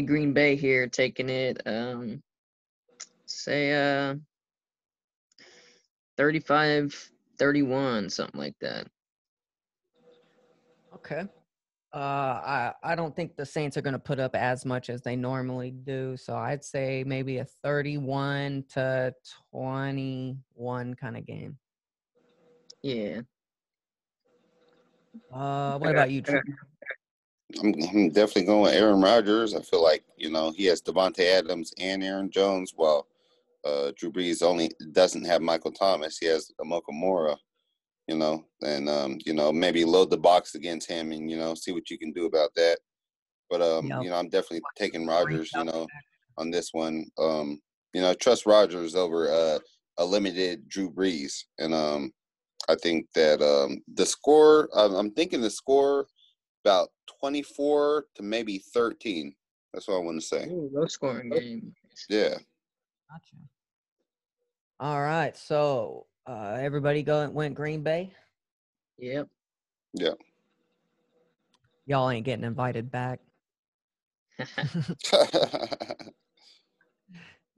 Green Bay here, taking it, 35-31, something like that. Okay. I don't think the Saints are going to put up as much as they normally do, so I'd say maybe a 31-21 kind of game. Yeah. What about you, Drew? I'm definitely going with Aaron Rodgers. I feel like, he has Devontae Adams and Aaron Jones, while Drew Brees only doesn't have Michael Thomas. He has Amaka Mora, and, maybe load the box against him and, see what you can do about that. But, I'm definitely taking Rodgers, on this one. Trust Rodgers over a limited Drew Brees. And I think that the score, I'm thinking the score – about 24 to maybe 13. That's what I want to say. Low scoring game. Yeah. Gotcha. All right. So everybody went Green Bay? Yep. Yeah. Y'all ain't getting invited back.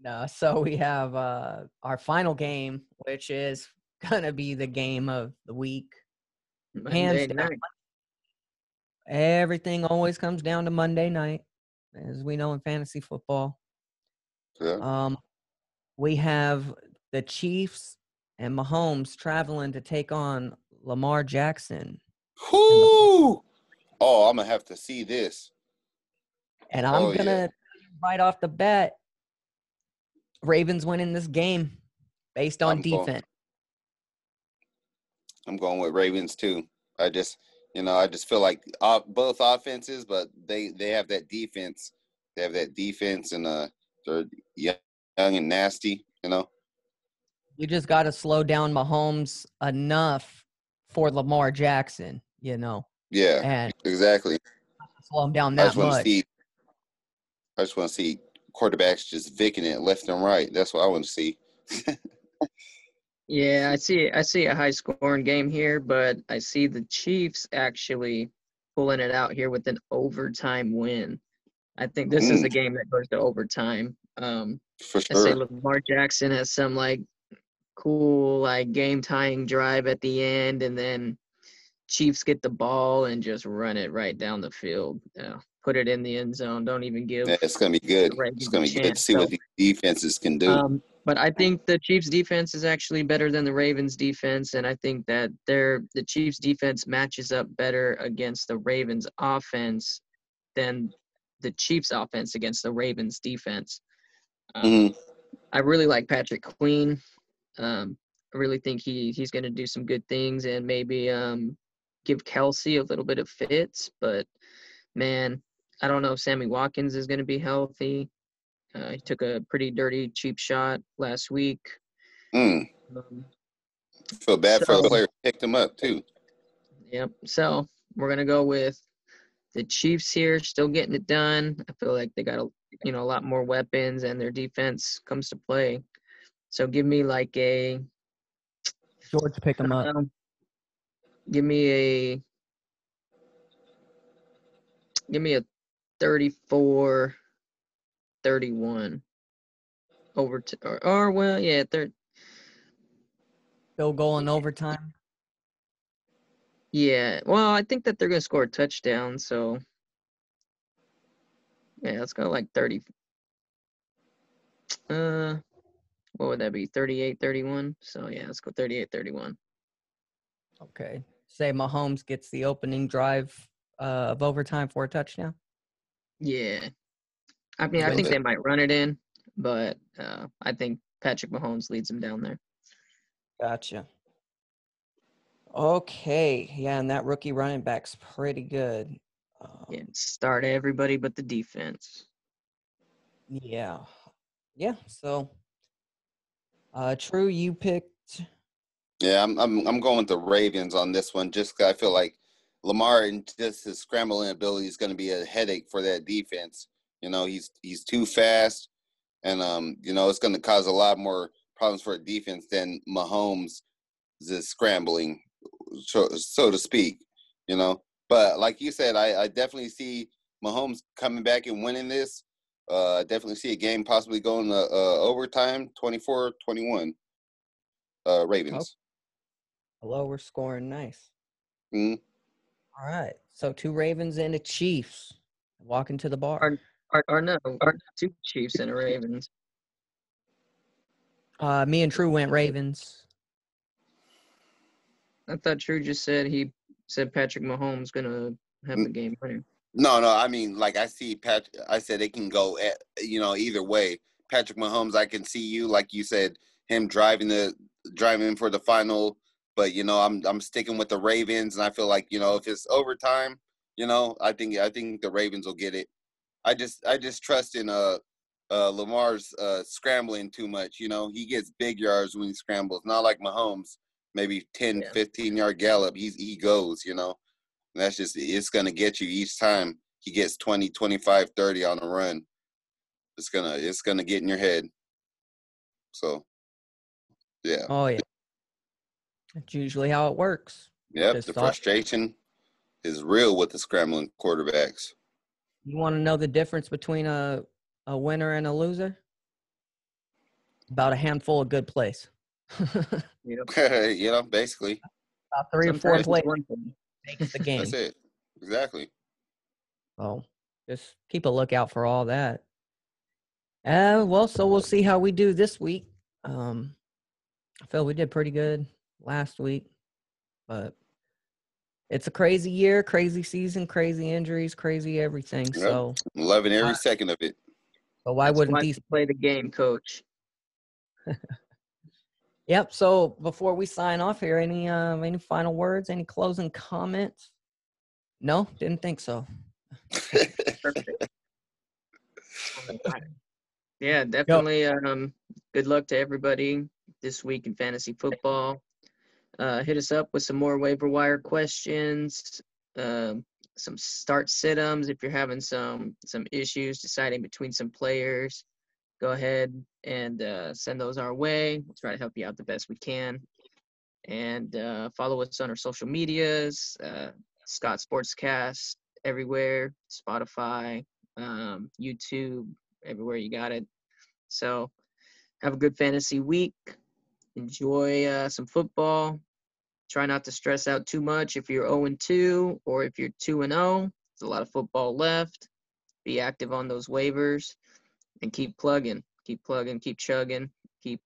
No. So we have our final game, which is going to be the game of the week. Monday night. Everything always comes down to Monday night, as we know in fantasy football. Yeah. We have the Chiefs and Mahomes traveling to take on Lamar Jackson. Whoo! Oh, I'm going to have to see this. And I'm going to, right off the bat, Ravens winning this game based on defense. I'm going with Ravens, too. I just feel like both offenses, but they have that defense. They have that defense, and they're young and nasty, You just got to slow down Mahomes enough for Lamar Jackson, Yeah, and exactly. Slow him down that much. I just want to see quarterbacks just vicking it left and right. That's what I want to see. Yeah, I see a high-scoring game here, but I see the Chiefs actually pulling it out here with an overtime win. I think this is a game that goes to overtime. For sure. I say Lamar Jackson has some, cool, game-tying drive at the end, and then Chiefs get the ball and just run it right down the field. Yeah. Put it in the end zone. Don't even give. Yeah, it's going to be good. It's going to be good to see what the defenses can do. But I think the Chiefs' defense is actually better than the Ravens' defense, and I think that the Chiefs' defense matches up better against the Ravens' offense than the Chiefs' offense against the Ravens' defense. I really like Patrick Queen. I really think he's going to do some good things and maybe give Kelsey a little bit of fits. But, man, I don't know if Sammy Watkins is going to be healthy. He took a pretty dirty, cheap shot last week. I feel bad for the player who picked him up, too. Yep. So, we're going to go with the Chiefs here, still getting it done. I feel like they got a lot more weapons, and their defense comes to play. So, give me George pick him up. Give me a 34-31 overtime. Field goal in overtime. Yeah. Well, I think that they're going to score a touchdown, so yeah, let's go 30. What would that be? 38-31. So yeah, let's go 38-31. Okay. Say Mahomes gets the opening drive of overtime for a touchdown. Yeah. I mean, I think they might run it in, but I think Patrick Mahomes leads them down there. Gotcha. Okay. Yeah, and that rookie running back's pretty good. Start everybody but the defense. Yeah. Yeah, so True, you picked. Yeah, I'm going with the Ravens on this one just because I feel like Lamar and just his scrambling ability is going to be a headache for that defense. You know, he's too fast, and, it's going to cause a lot more problems for a defense than Mahomes' scrambling, so to speak, you know. But like you said, I definitely see Mahomes coming back and winning this. I definitely see a game possibly going to overtime, 24-21, Ravens. Oh. Hello, we're scoring nice. All right, so two Ravens and a Chiefs walking to the bar. Or two Chiefs and a Ravens. Me and True went Ravens. I thought True just said he said Patrick Mahomes gonna have the game winner. No, I mean I see Patrick. I said it can go either way. Patrick Mahomes, I can see you like you said him driving for the final. But I'm sticking with the Ravens, and I feel like if it's overtime, I think the Ravens will get it. I just trust in Lamar's scrambling too much. He gets big yards when he scrambles. Not like Mahomes, maybe 10, 15-yard gallop. He goes, And that's just – it's going to get you each time he gets 20, 25, 30 on a run. It's gonna get in your head. So, yeah. Oh, yeah. That's usually how it works. Yep, the frustration is real with the scrambling quarterbacks. You want to know the difference between a winner and a loser? About a handful of good plays. Basically. About three or four plays makes the game. That's it. Exactly. Oh, just keep a lookout for all that. So we'll see how we do this week. I feel we did pretty good last week, but it's a crazy year, crazy season, crazy injuries, crazy everything. Yep. So I'm loving every second of it. So why wouldn't these play the game, coach? Yep. So before we sign off here, any final words, any closing comments? No, didn't think so. Perfect. Yeah, definitely. Good luck to everybody this week in fantasy football. Hit us up with some more waiver wire questions. some start sit-ups if you're having some issues deciding between some players. Go ahead and send those our way. We'll try to help you out the best we can. And follow us on our social medias, Scott Sportscast everywhere, Spotify, YouTube, everywhere you got it. So have a good fantasy week. Enjoy some football. Try not to stress out too much if you're 0-2 or if you're 2-0. There's a lot of football left. Be active on those waivers and keep plugging, keep chugging, keep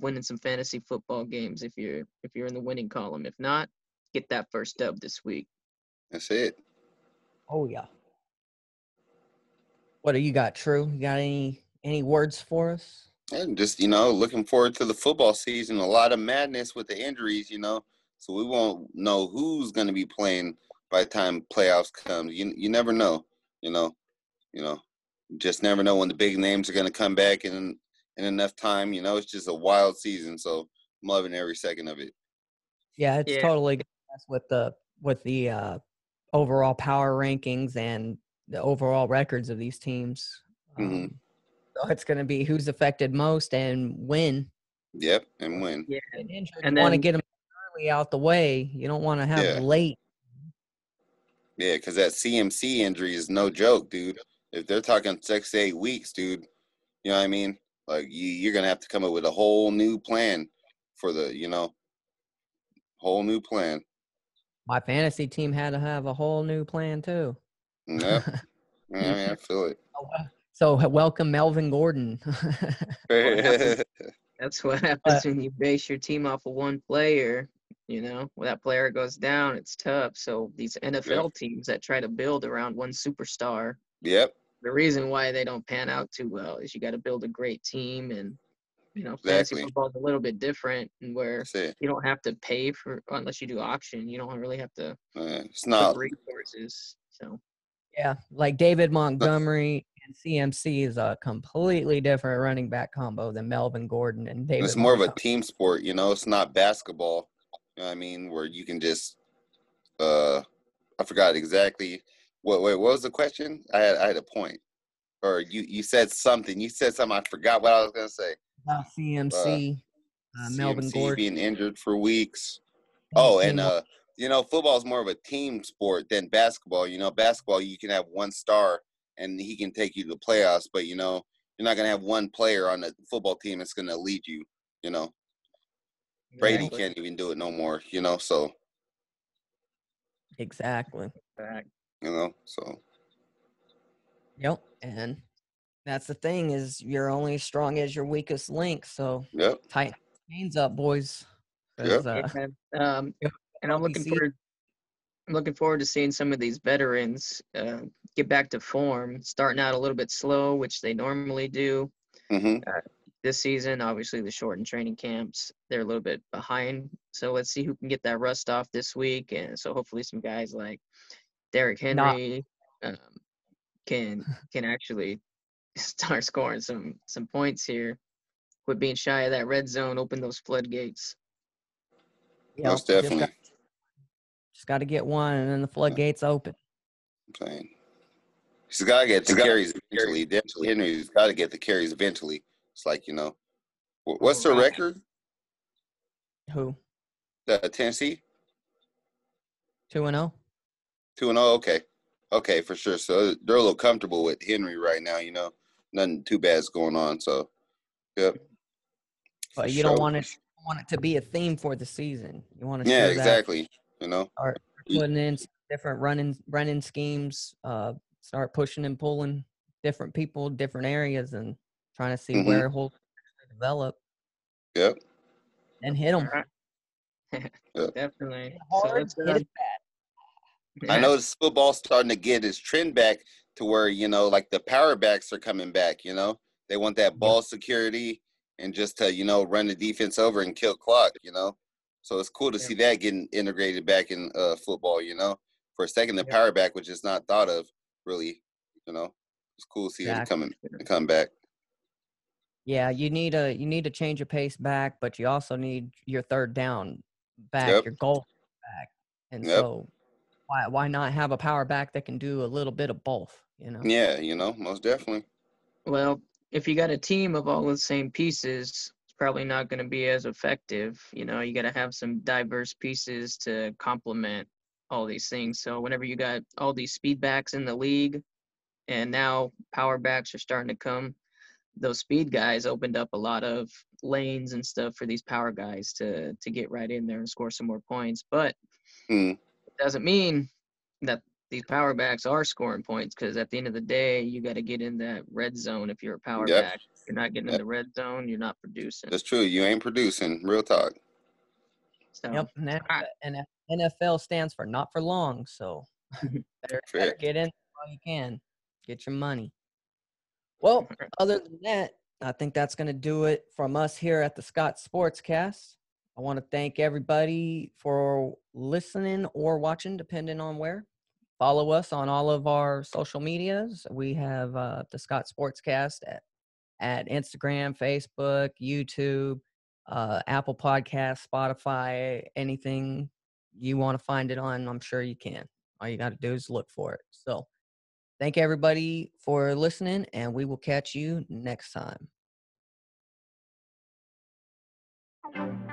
winning some fantasy football games if you're in the winning column. If not, get that first dub this week. That's it. Oh yeah. What do you got, True? You got any words for us? And just, looking forward to the football season. A lot of madness with the injuries, so we won't know who's going to be playing by the time playoffs come. You never know, just never know when the big names are going to come back in enough time. It's just a wild season, so I'm loving every second of it. Yeah, it's totally good with the overall power rankings and the overall records of these teams. So it's going to be who's affected most and when. Yep, and when. Yeah, and then, you want to get them early out the way. You don't want to have late. Yeah, because that CMC injury is no joke, dude. If they're talking 6 to 8 weeks, dude, you know what I mean? Like, you're going to have to come up with a whole new plan for the, whole new plan. My fantasy team had to have a whole new plan, too. Yeah. I mean, I feel it. So welcome Melvin Gordon. That's what happens when you base your team off of one player. When that player goes down, it's tough. So these NFL teams that try to build around one superstar, the reason why they don't pan out too well is you got to build a great team. And, fantasy football is a little bit different, and where you don't have to pay for – unless you do auction, you don't really have to it's not resources. So. Yeah, like David Montgomery and CMC is a completely different running back combo than Melvin Gordon and David. It's more of a team sport, It's not basketball, where you can just I forgot exactly. What was the question? I had a point. Or you said something. You said something. I forgot what I was going to say. About CMC, Melvin Gordon. Being injured for weeks. Oh, and – football is more of a team sport than basketball. Basketball, you can have one star and he can take you to the playoffs, but, you're not going to have one player on the football team that's going to lead you, Brady can't even do it no more, so. Exactly. So. Yep, and that's the thing is you're only as strong as your weakest link, so tighten your chains up, boys. And I'm looking forward to seeing some of these veterans get back to form, starting out a little bit slow, which they normally do. This season, obviously, the shortened training camps, they're a little bit behind. So let's see who can get that rust off this week. And so hopefully some guys like Derrick Henry can actually start scoring some points here. Quit being shy of that red zone. Open those floodgates. Most definitely. Just got to get one, and then the floodgates open. I'm saying. He's got to get the carries eventually. Definitely, Henry's got to get the carries eventually. It's like, What's the record? Who? Tennessee? 2-0. 2-0, okay. Okay, for sure. So, they're a little comfortable with Henry right now, Nothing too bad's going on, so, yep. But you don't want it to be a theme for the season. You want to see that. Yeah, exactly. Start putting in different running schemes, start pushing and pulling different people, different areas, and trying to see where he'll develop. Yep. And hit them. Right. Definitely. I noticed football's starting to get its trend back to where, like the power backs are coming back, They want that ball security and just to, run the defense over and kill clock, So it's cool to see that getting integrated back in football, For a second, the power back, which is not thought of, really, It's cool to see it come back. Yeah, you need to change your pace back, but you also need your third down back, your goal back. And so Why not have a power back that can do a little bit of both, you know? Yeah, you know, most definitely. Well, if you got a team of all the same pieces, it's probably not going to be as effective. You know, you got to have some diverse pieces to complement all these things. So whenever you got all these speed backs in the league and now power backs are starting to come, those speed guys opened up a lot of lanes and stuff for these power guys to get right in there and score some more points. But it doesn't mean that these power backs are scoring points, because at the end of the day, you got to get in that red zone. If you're a power back, if you're not getting in the red zone, you're not producing. That's true. You ain't producing. Real talk. So, and NFL stands for not for long. So better get in while you can. Get your money. Well, other than that, I think that's going to do it from us here at the Scott Sportscast. I want to thank everybody for listening or watching, depending on where. Follow us on all of our social medias. We have the Scott Sportscast at Instagram, Facebook, YouTube, Apple Podcasts, Spotify, anything you want to find it on, I'm sure you can. All you got to do is look for it. So thank everybody for listening, and we will catch you next time.